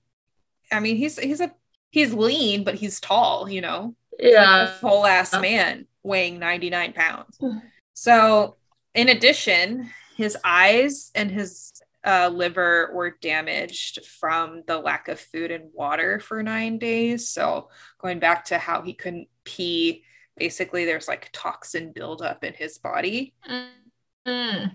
I mean, he's he's a he's lean, but he's tall, you know. Yeah, like a full ass man weighing ninety-nine pounds. So, in addition, his eyes and his uh, liver were damaged from the lack of food and water for nine days. So going back to how he couldn't pee, basically there's like toxin buildup in his body. Mm-hmm.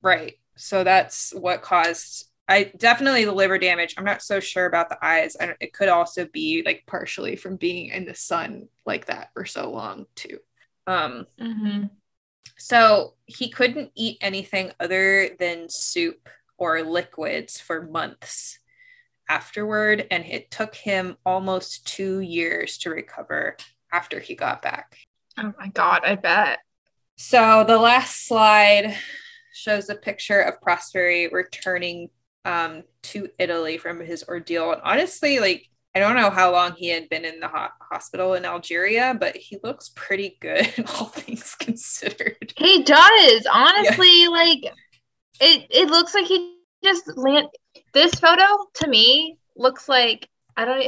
Right. So that's what caused, I definitely the liver damage. I'm not so sure about the eyes. I don't, it could also be like partially from being in the sun like that for so long too. Um, mm-hmm. So he couldn't eat anything other than soup or liquids for months. afterward, and it took him almost two years to recover after he got back. Oh my God, I bet. So the last slide shows a picture of Prosperi returning um, to Italy from his ordeal. And honestly, like, I don't know how long he had been in the ho- hospital in Algeria, but he looks pretty good, all things considered. He does. Honestly, yeah. like, it, it looks like he just landed. This photo, to me, looks like, I don't,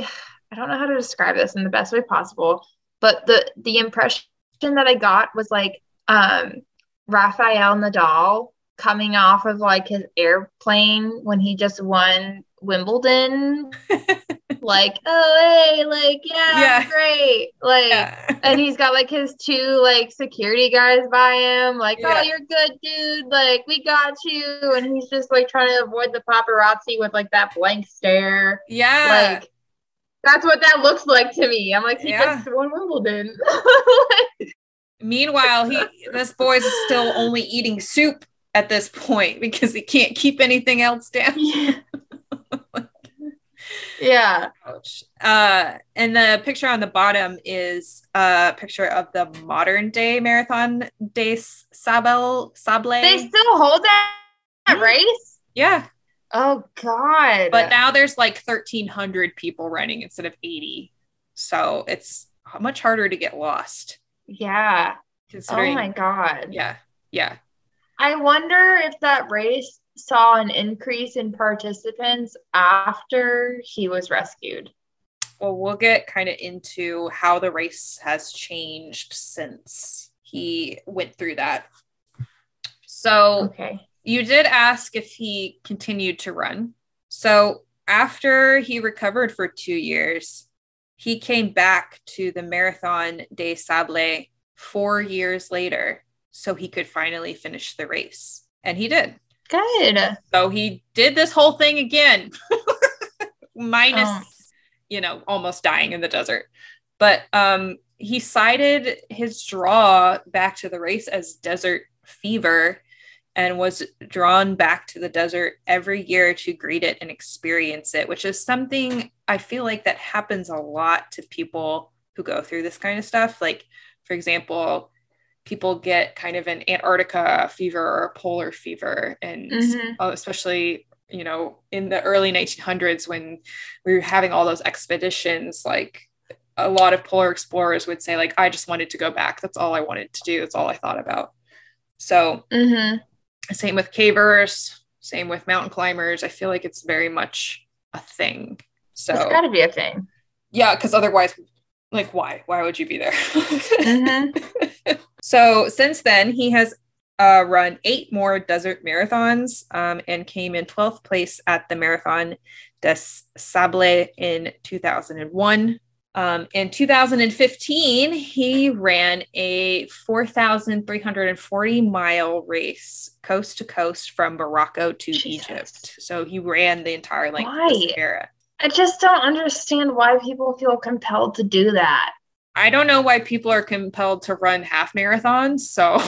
I don't know how to describe this in the best way possible, but the, the impression that I got was like, um, Rafael Nadal coming off of like his airplane when he just won Wimbledon. Like, oh, hey, like, yeah, yeah. great. Like, yeah. And he's got like his two like security guys by him, like, yeah. oh, you're good, dude. Like, we got you. And he's just like trying to avoid the paparazzi with like that blank stare. Yeah. Like, that's what that looks like to me. I'm like, he yeah. just won Wimbledon. Like, meanwhile, he this boy's still only eating soup at this point because he can't keep anything else down. Yeah. Yeah. Ouch. Uh, and the picture on the bottom is a picture of the modern day Marathon des Sables. They still hold that mm-hmm. race? Yeah. Oh, God. But now there's like thirteen hundred people running instead of eighty. So it's much harder to get lost. Yeah. Considering, oh, my God. Yeah. Yeah. I wonder if that race saw an increase in participants after he was rescued. Well, we'll get kind of into how the race has changed since he went through that. So okay. You did ask if he continued to run. So after he recovered for two years, he came back to the Marathon des Sables four years later so he could finally finish the race. And he did. Good. So he did this whole thing again, minus, oh. you know, almost dying in the desert. But um, he cited his draw back to the race as desert fever and was drawn back to the desert every year to greet it and experience it, which is something I feel like that happens a lot to people who go through this kind of stuff. Like, for example, people get kind of an Antarctica fever or polar fever. And mm-hmm. especially, you know, in the early nineteen hundreds, when we were having all those expeditions, like a lot of polar explorers would say, like, I just wanted to go back. That's all I wanted to do. That's all I thought about. So mm-hmm. same with cavers, same with mountain climbers. I feel like it's very much a thing. So it's gotta be a thing. Yeah. Cause otherwise, like, why, why would you be there? mm-hmm. So since then, he has uh, run eight more desert marathons um, and came in twelfth place at the Marathon des Sables in two thousand one. Um, in two thousand fifteen, he ran a four thousand three hundred forty mile race coast to coast from Morocco to Jesus. Egypt. So he ran the entire length why? Of the Sahara. I just don't understand why people feel compelled to do that. I don't know why people are compelled to run half marathons. So I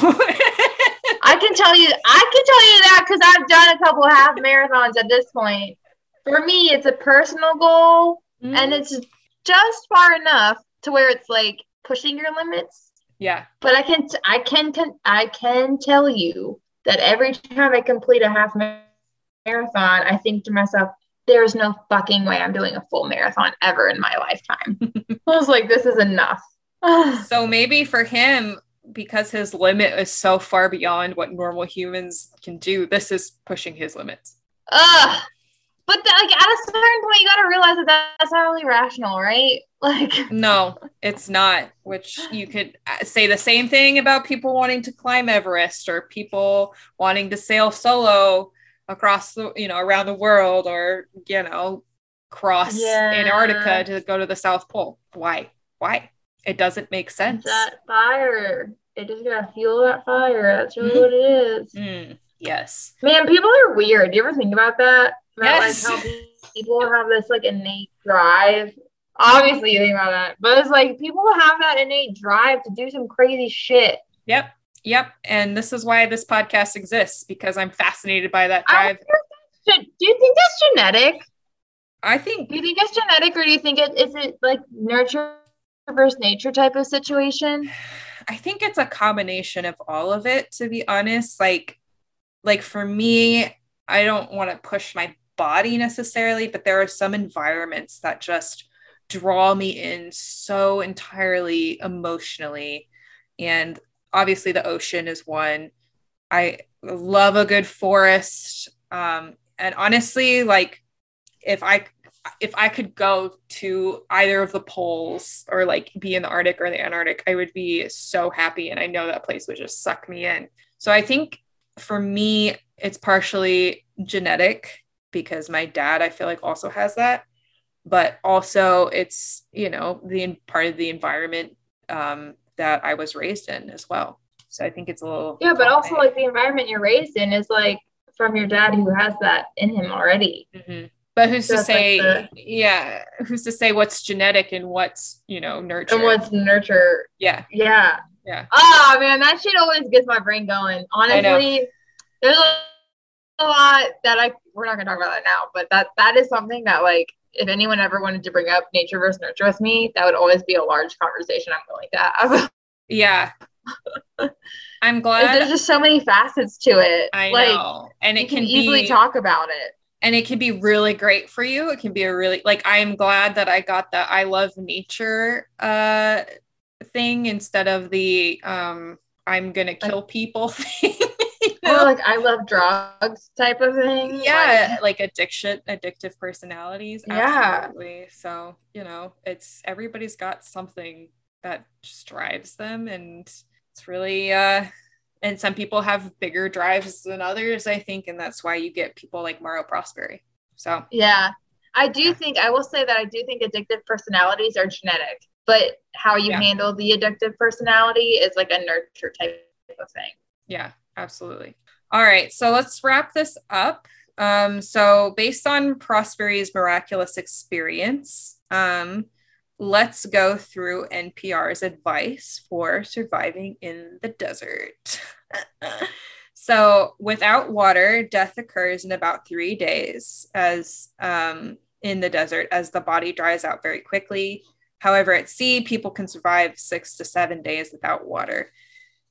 can tell you, I can tell you that because I've done a couple half marathons at this point. For me, it's a personal goal mm-hmm. and it's just far enough to where it's like pushing your limits. Yeah. But I can, I can, can I can tell you that every time I complete a half marathon, I think to myself, there's no fucking way I'm doing a full marathon ever in my lifetime. I was like, this is enough. So maybe for him, because his limit is so far beyond what normal humans can do, this is pushing his limits. Ugh. But the, like at a certain point, you got to realize that that's not really rational, right? Like, no, it's not, which you could say the same thing about people wanting to climb Everest or people wanting to sail solo across the, you know, around the world, or, you know, cross yeah. Antarctica to go to the South Pole. Why? Why? It doesn't make sense. That fire. It just got to fuel that fire. That's really mm. what it is. Mm. Yes. Man, people are weird. Do you ever think about that? About yes. like how people have this like innate drive. Obviously you think about that, but it's like people have that innate drive to do some crazy shit. Yep. Yep. And this is why this podcast exists, because I'm fascinated by that drive. I wonder if that's, do you think that's genetic? I think. Do you think it's genetic, or do you think it is it like nurture versus nature type of situation? I think it's a combination of all of it, to be honest. Like, like for me, I don't want to push my body necessarily, but there are some environments that just draw me in so entirely emotionally. And obviously the ocean is one. I love a good forest. Um, and honestly, like if I, if I could go to either of the poles or like be in the Arctic or the Antarctic, I would be so happy. And I know that place would just suck me in. So I think for me, it's partially genetic because my dad, I feel like, also has that, but also it's, you know, the part of the environment um, that I was raised in as well. So I think it's a little. Yeah. But also like the environment you're raised in is like from your dad who has that in him already. Mm-hmm. But who's so to say, like the, yeah, who's to say what's genetic and what's, you know, nurture. And what's nurture. Yeah. Yeah. Yeah. Oh man, that shit always gets my brain going. Honestly, there's a lot that I, we're not gonna talk about that now, but that, that is something that like, if anyone ever wanted to bring up nature versus nurture with me, that would always be a large conversation I'm willing to have. Yeah. I'm glad. There's just so many facets to it. I like, know. And it can, can easily be, talk about it. And it can be really great for you. It can be a really, like, I'm glad that I got the I love nature uh, thing instead of the um, I'm going to kill like, people thing. You know? Or like I love drugs type of thing. Yeah. Like, like addiction, addictive personalities. Absolutely. Yeah. So, you know, it's, everybody's got something that just drives them, and it's really uh and some people have bigger drives than others, I think, and that's why you get people like Mauro Prosperi. So yeah, I do yeah. think I will say that I do think addictive personalities are genetic, but how you yeah. handle the addictive personality is like a nurture type of thing. Yeah, absolutely. All right, so let's wrap this up. Um so based on Prosperi's miraculous experience, um let's go through N P R's advice for surviving in the desert. So without water, death occurs in about three days as um, in the desert, as the body dries out very quickly. However, at sea, people can survive six to seven days without water.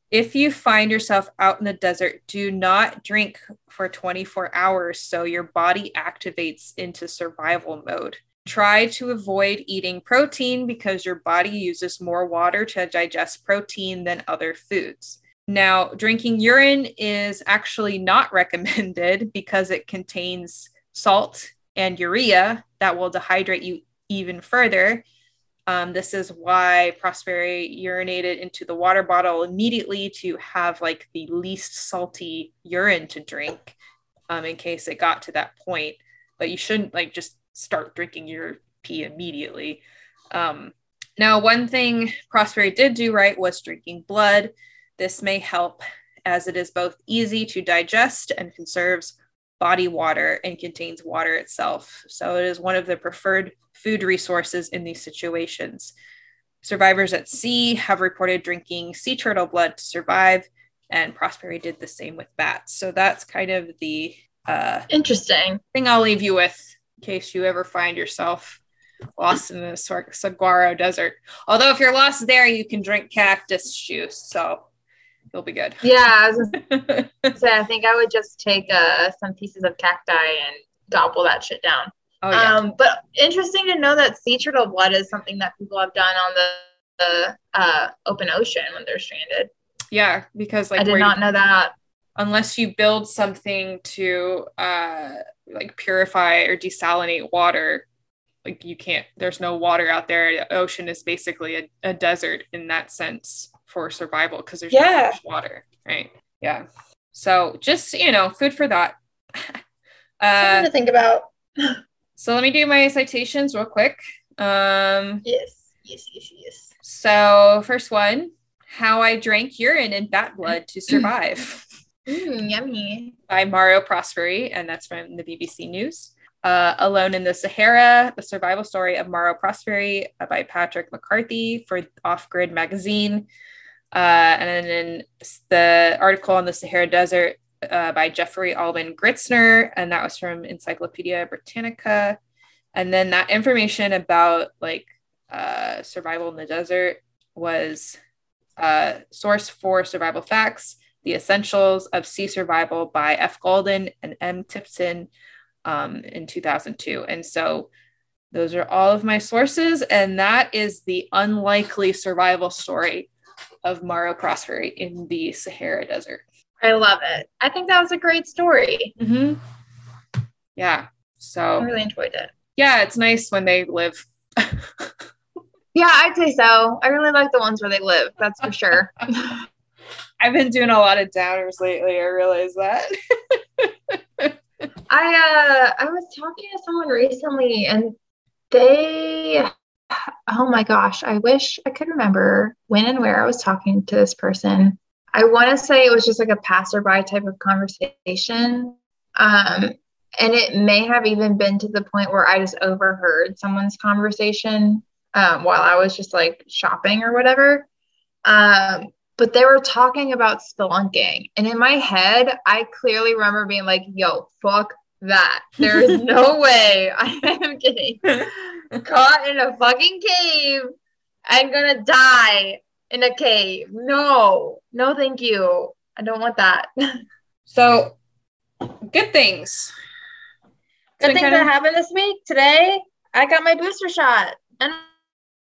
If you find yourself out in the desert, do not drink for twenty-four hours, so your body activates into survival mode. Try to avoid eating protein because your body uses more water to digest protein than other foods. Now, drinking urine is actually not recommended because it contains salt and urea that will dehydrate you even further. Um, this is why Prosperi urinated into the water bottle immediately to have like the least salty urine to drink um, in case it got to that point. But you shouldn't like just start drinking your pee immediately. Um, now, one thing Prosperi did do right was drinking blood. This may help as it is both easy to digest and conserves body water and contains water itself. So it is one of the preferred food resources in these situations. Survivors at sea have reported drinking sea turtle blood to survive, and Prosperi did the same with bats. So that's kind of the uh, interesting thing I'll leave you with, in case you ever find yourself lost in the Saguaro Desert. Although if you're lost there, you can drink cactus juice, so you'll be good. Yeah, I was gonna say, I think I would just take uh, some pieces of cacti and gobble that shit down. Oh, yeah. Um, but interesting to know that sea turtle blood is something that people have done on the, the uh, open ocean when they're stranded. Yeah, because like I did not you- know that. Unless you build something to uh, like purify or desalinate water, like you can't, there's no water out there. The ocean is basically a, a desert in that sense for survival because there's yeah. not much water, right? Yeah. So just, you know, food for thought. uh, Something to think about. So let me do my citations real quick. Um, yes, yes, yes, yes. So first one, how I drank urine and bat blood to survive. Mm, yummy. By Mauro Prosperi, and that's from the B B C News. Uh, Alone in the Sahara, The Survival Story of Mauro Prosperi uh, by Patrick McCarthy for Off-Grid magazine. Uh, and then the article on the Sahara Desert uh, by Jeffrey Alban Gritzner, and that was from Encyclopedia Britannica. And then that information about like uh, survival in the desert was uh, sourced for Survival Facts, The Essentials of Sea Survival by F. Golden and M. Tipton um, in two thousand two. And so those are all of my sources. And that is the unlikely survival story of Mauro Prosperi in the Sahara Desert. I love it. I think that was a great story. Mm-hmm. Yeah. So I really enjoyed it. Yeah. It's nice when they live. Yeah, I'd say so. I really like the ones where they live. That's for sure. I've been doing a lot of downers lately. I realize that. I, uh, I was talking to someone recently and they, oh my gosh, I wish I could remember when and where I was talking to this person. I want to say it was just like a passerby type of conversation. Um, and it may have even been to the point where I just overheard someone's conversation, um, while I was just like shopping or whatever. Um, but they were talking about spelunking. And in my head, I clearly remember being like, yo, fuck that. There is no way I am getting caught in a fucking cave. I'm going to die in a cave. No, no, thank you. I don't want that. So good things. It's good things kind of... that happened this week. Today, I got my booster shot. And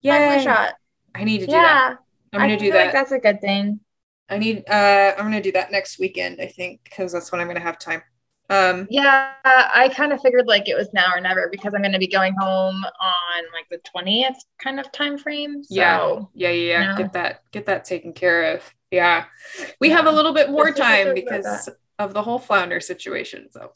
yeah, shot. I need to do yeah. that. I'm going to do feel that. Like that's a good thing. I need, uh, I'm going to do that next weekend, I think, because that's when I'm going to have time. Um, yeah, I kind of figured like it was now or never because I'm going to be going home on like the twentieth kind of time frame. So, yeah. Yeah. Yeah. yeah. You know. Get that, get that taken care of. Yeah. We yeah. have a little bit more it's time because of the whole flounder situation. So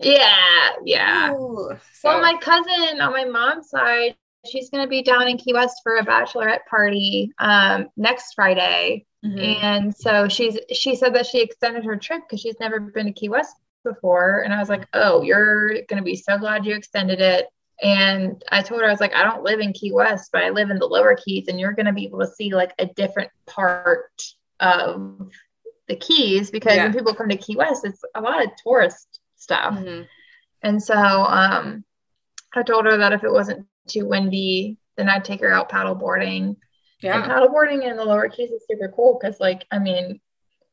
yeah. Yeah. Ooh, so well, my cousin on my mom's side, she's going to be down in Key West for a bachelorette party um, next Friday. Mm-hmm. And so she's, she said that she extended her trip because she's never been to Key West before. And I was like, oh, you're going to be so glad you extended it. And I told her, I was like, I don't live in Key West, but I live in the Lower Keys and you're going to be able to see like a different part of the Keys because yeah. when people come to Key West, it's a lot of tourist stuff. Mm-hmm. And so um, I told her that if it wasn't too windy, then I'd take her out paddle boarding. Yeah. And paddle boarding in the Lower Keys is super cool because, like, I mean,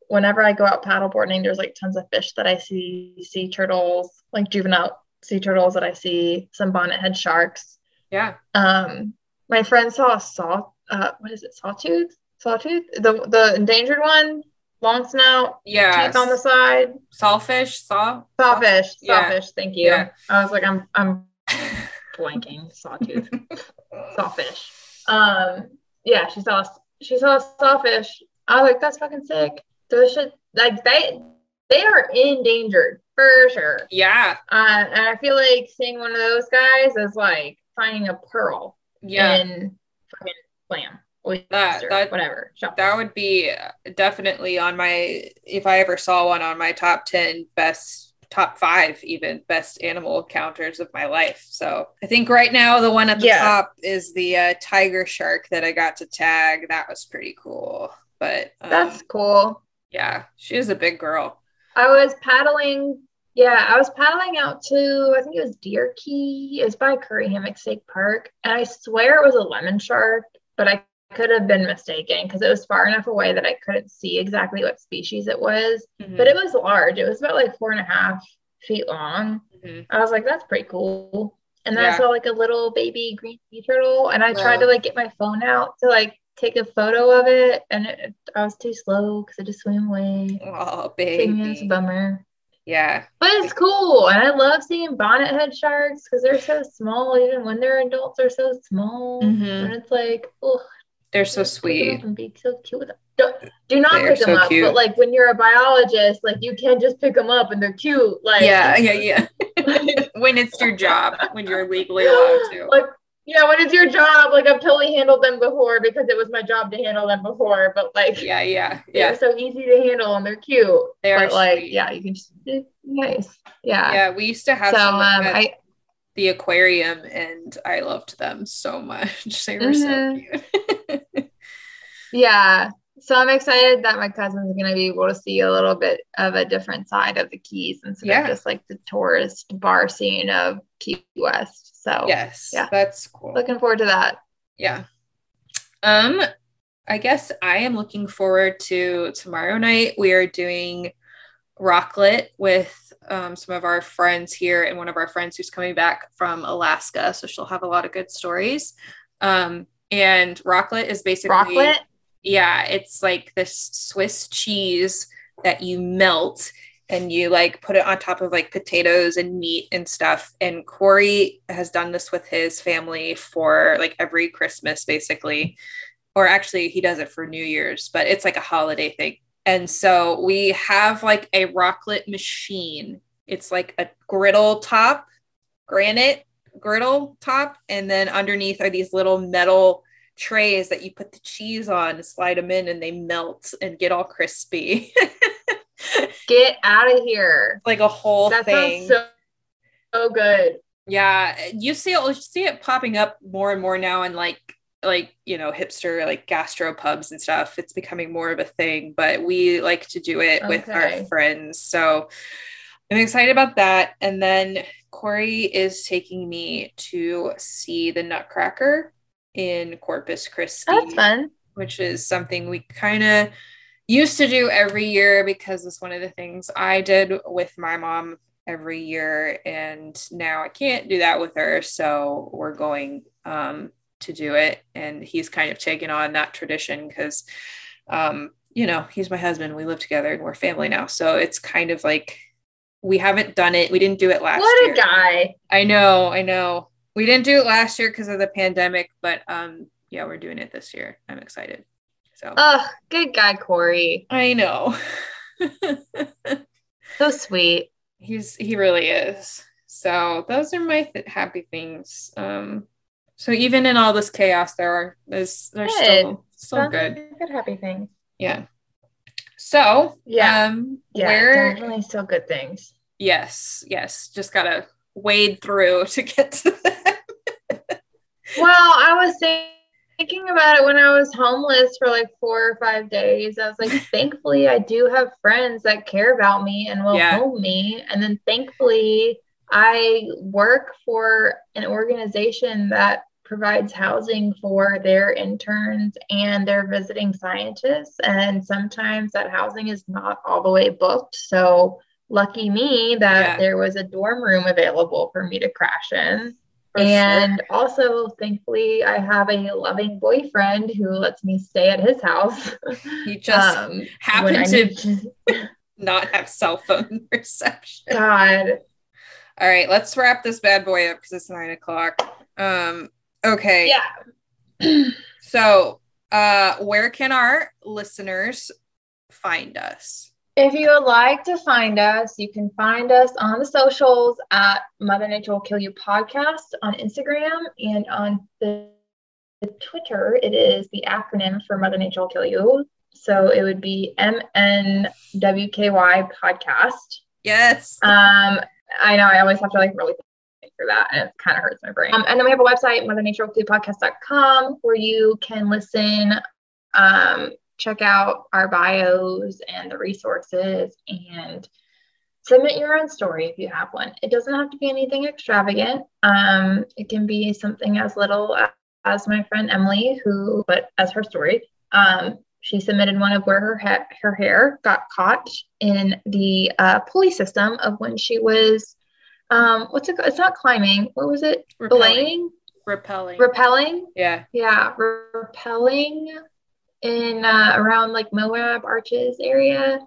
whenever I go out paddle boarding, there's like tons of fish that I see, sea turtles, like juvenile sea turtles that I see, some bonnethead sharks. Yeah. Um, my friend saw a saw, uh, what is it, sawtooth? Sawtooth? The the endangered one, long snout, yeah, teeth on the side, sawfish, saw, sawfish, sawfish. Yeah. Thank you. Yeah. I was like, I'm, I'm. Blanking sawtooth sawfish um yeah she saw she saw sawfish. I was like, that's fucking sick. Those should like they they are endangered for sure. Yeah. Uh and I feel like seeing one of those guys is like finding a pearl. Yeah. And fucking clam oyster, that, that whatever shellfish. That would be definitely on my, if I ever saw one, on my top ten best top five even best animal encounters of my life. So I think right now the one at the yeah. top is the uh, tiger shark that I got to tag. That was pretty cool. But um, that's cool. Yeah, she was a big girl. I was paddling. Yeah, I was paddling out to, I think it was Deer Key. It was by Curry Hammock State Park. And I swear it was a lemon shark, but I could have been mistaken because it was far enough away that I couldn't see exactly what species it was, mm-hmm. but it was large. It was about like four and a half feet long. Mm-hmm. I was like, that's pretty cool. And then yeah. I saw like a little baby green sea turtle and I wow. tried to like get my phone out to like take a photo of it. And it, I was too slow because it just swam away. Oh, baby. It's a bummer. Yeah. But it's cool. And I love seeing bonnethead sharks because they're so small. Even when they're adults, they're so small. Mm-hmm. And it's like, oh, they're so sweet and be so cute with them. Don't, do not they pick them so up, cute. But like when you're a biologist, like you can't just pick them up and they're cute. Like yeah, yeah, yeah. When it's your job, when you're legally allowed to. Like yeah, when it's your job, like I've totally handled them before because it was my job to handle them before. But like yeah, yeah, yeah. They're so easy to handle and they're cute. They are but, like yeah, you can just it's nice. Yeah, yeah. We used to have so some um, at I, the aquarium, and I loved them so much. They were mm-hmm. so cute. Yeah. So I'm excited that my cousin's going to be able to see a little bit of a different side of the Keys instead yeah. of just like the tourist bar scene of Key West. So yes, yeah, that's cool. Looking forward to that. Yeah. Um, I guess I am looking forward to tomorrow night. We are doing Rocklet with um, some of our friends here and one of our friends who's coming back from Alaska. So she'll have a lot of good stories. Um, and Rocklet is basically, Rocklet? yeah, it's like this Swiss cheese that you melt and you like put it on top of like potatoes and meat and stuff. And Corey has done this with his family for like every Christmas, basically, or actually he does it for New Year's, but it's like a holiday thing. And so we have like a rocklet machine. It's like a griddle top, granite griddle top. And then underneath are these little metal trays that you put the cheese on, slide them in, and they melt and get all crispy. Get out of here. Like a whole that thing. Sounds so, so good. Yeah. You see it, you see it popping up more and more now in like, like, you know, hipster, like gastro pubs and stuff. It's becoming more of a thing, but we like to do it okay. with our friends. So I'm excited about that. And then Corey is taking me to see the Nutcracker in Corpus Christi. That's fun. Which is something we kind of used to do every year because it's one of the things I did with my mom every year. And now I can't do that with her. So we're going, um, to do it. And he's kind of taken on that tradition because, um, you know, he's my husband, we live together and we're family now. So it's kind of like, we haven't done it. We didn't do it last what year. What a guy. I know. I know. We didn't do it last year because of the pandemic, but, um, yeah, we're doing it this year. I'm excited. So, oh, good guy, Corey. I know. So sweet. He's, he really is. So those are my th- happy things. Um, So even in all this chaos, there are there's there's good. still still Sounds good. Like good happy things. Yeah. So yeah, um, yeah, we're definitely still good things. Yes, yes. Just gotta wade through to get to them. Well, I was thinking about it when I was homeless for like four or five days. I was like, thankfully, I do have friends that care about me and will yeah. hold me, and then thankfully, I work for an organization that provides housing for their interns and their visiting scientists. And sometimes that housing is not all the way booked. So lucky me that yeah. there was a dorm room available for me to crash in. For and sure. also, thankfully, I have a loving boyfriend who lets me stay at his house. You just um, happen to not have cell phone reception. God. All right, let's wrap this bad boy up because it's nine o'clock. Um, okay. Yeah. So, uh, where can our listeners find us? If you would like to find us, you can find us on the socials at Mother Nature Will Kill You Podcast on Instagram, and on the, the Twitter, it is the acronym for Mother Nature Will Kill You. So it would be M N W K Y Podcast. Yes. Um. I know, I always have to like really think through that, and it kind of hurts my brain. Um, and then we have a website, mother nature will kill you podcast dot com, where you can listen, um, check out our bios and the resources, and submit your own story if you have one. It doesn't have to be anything extravagant. Um, it can be something as little as my friend Emily, who, but as her story, um, she submitted one of where her ha- her hair got caught in the uh, pulley system of when she was, um, what's it? It's not climbing. What was it? Belaying? Rappelling. Rappelling. Yeah. Yeah. Rappelling in uh, around like Moab Arches area.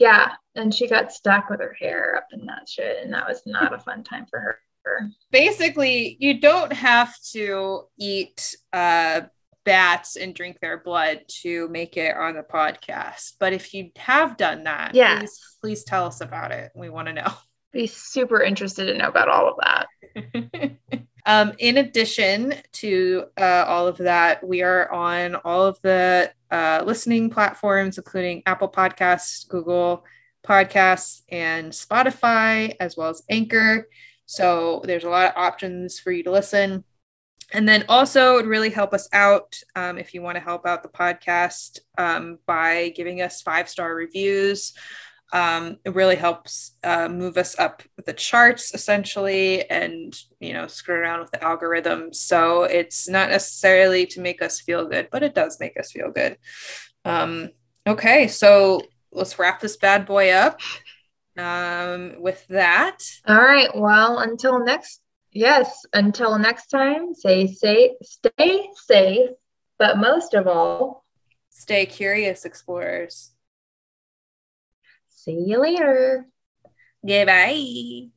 Yeah. And she got stuck with her hair up in that shit. And that was not a fun time for her. Basically, you don't have to eat, uh, bats and drink their blood to make it on the podcast, but if you have done that, yeah, please, please tell us about it. We want to know. Be super interested to know about all of that. Um, in addition to uh, all of that, we are on all of the uh, listening platforms, including Apple Podcasts, Google Podcasts, and Spotify, as well as Anchor. So there's a lot of options for you to listen. And then also, it would really help us out um, if you want to help out the podcast um, by giving us five-star reviews Um, it really helps uh, move us up the charts, essentially, and, you know, screw around with the algorithm. So it's not necessarily to make us feel good, but it does make us feel good. Um, okay, so let's wrap this bad boy up um, with that. All right. Well, until next, yes, until next time, say, say, stay safe, but most of all, stay curious, explorers. See you later. Goodbye.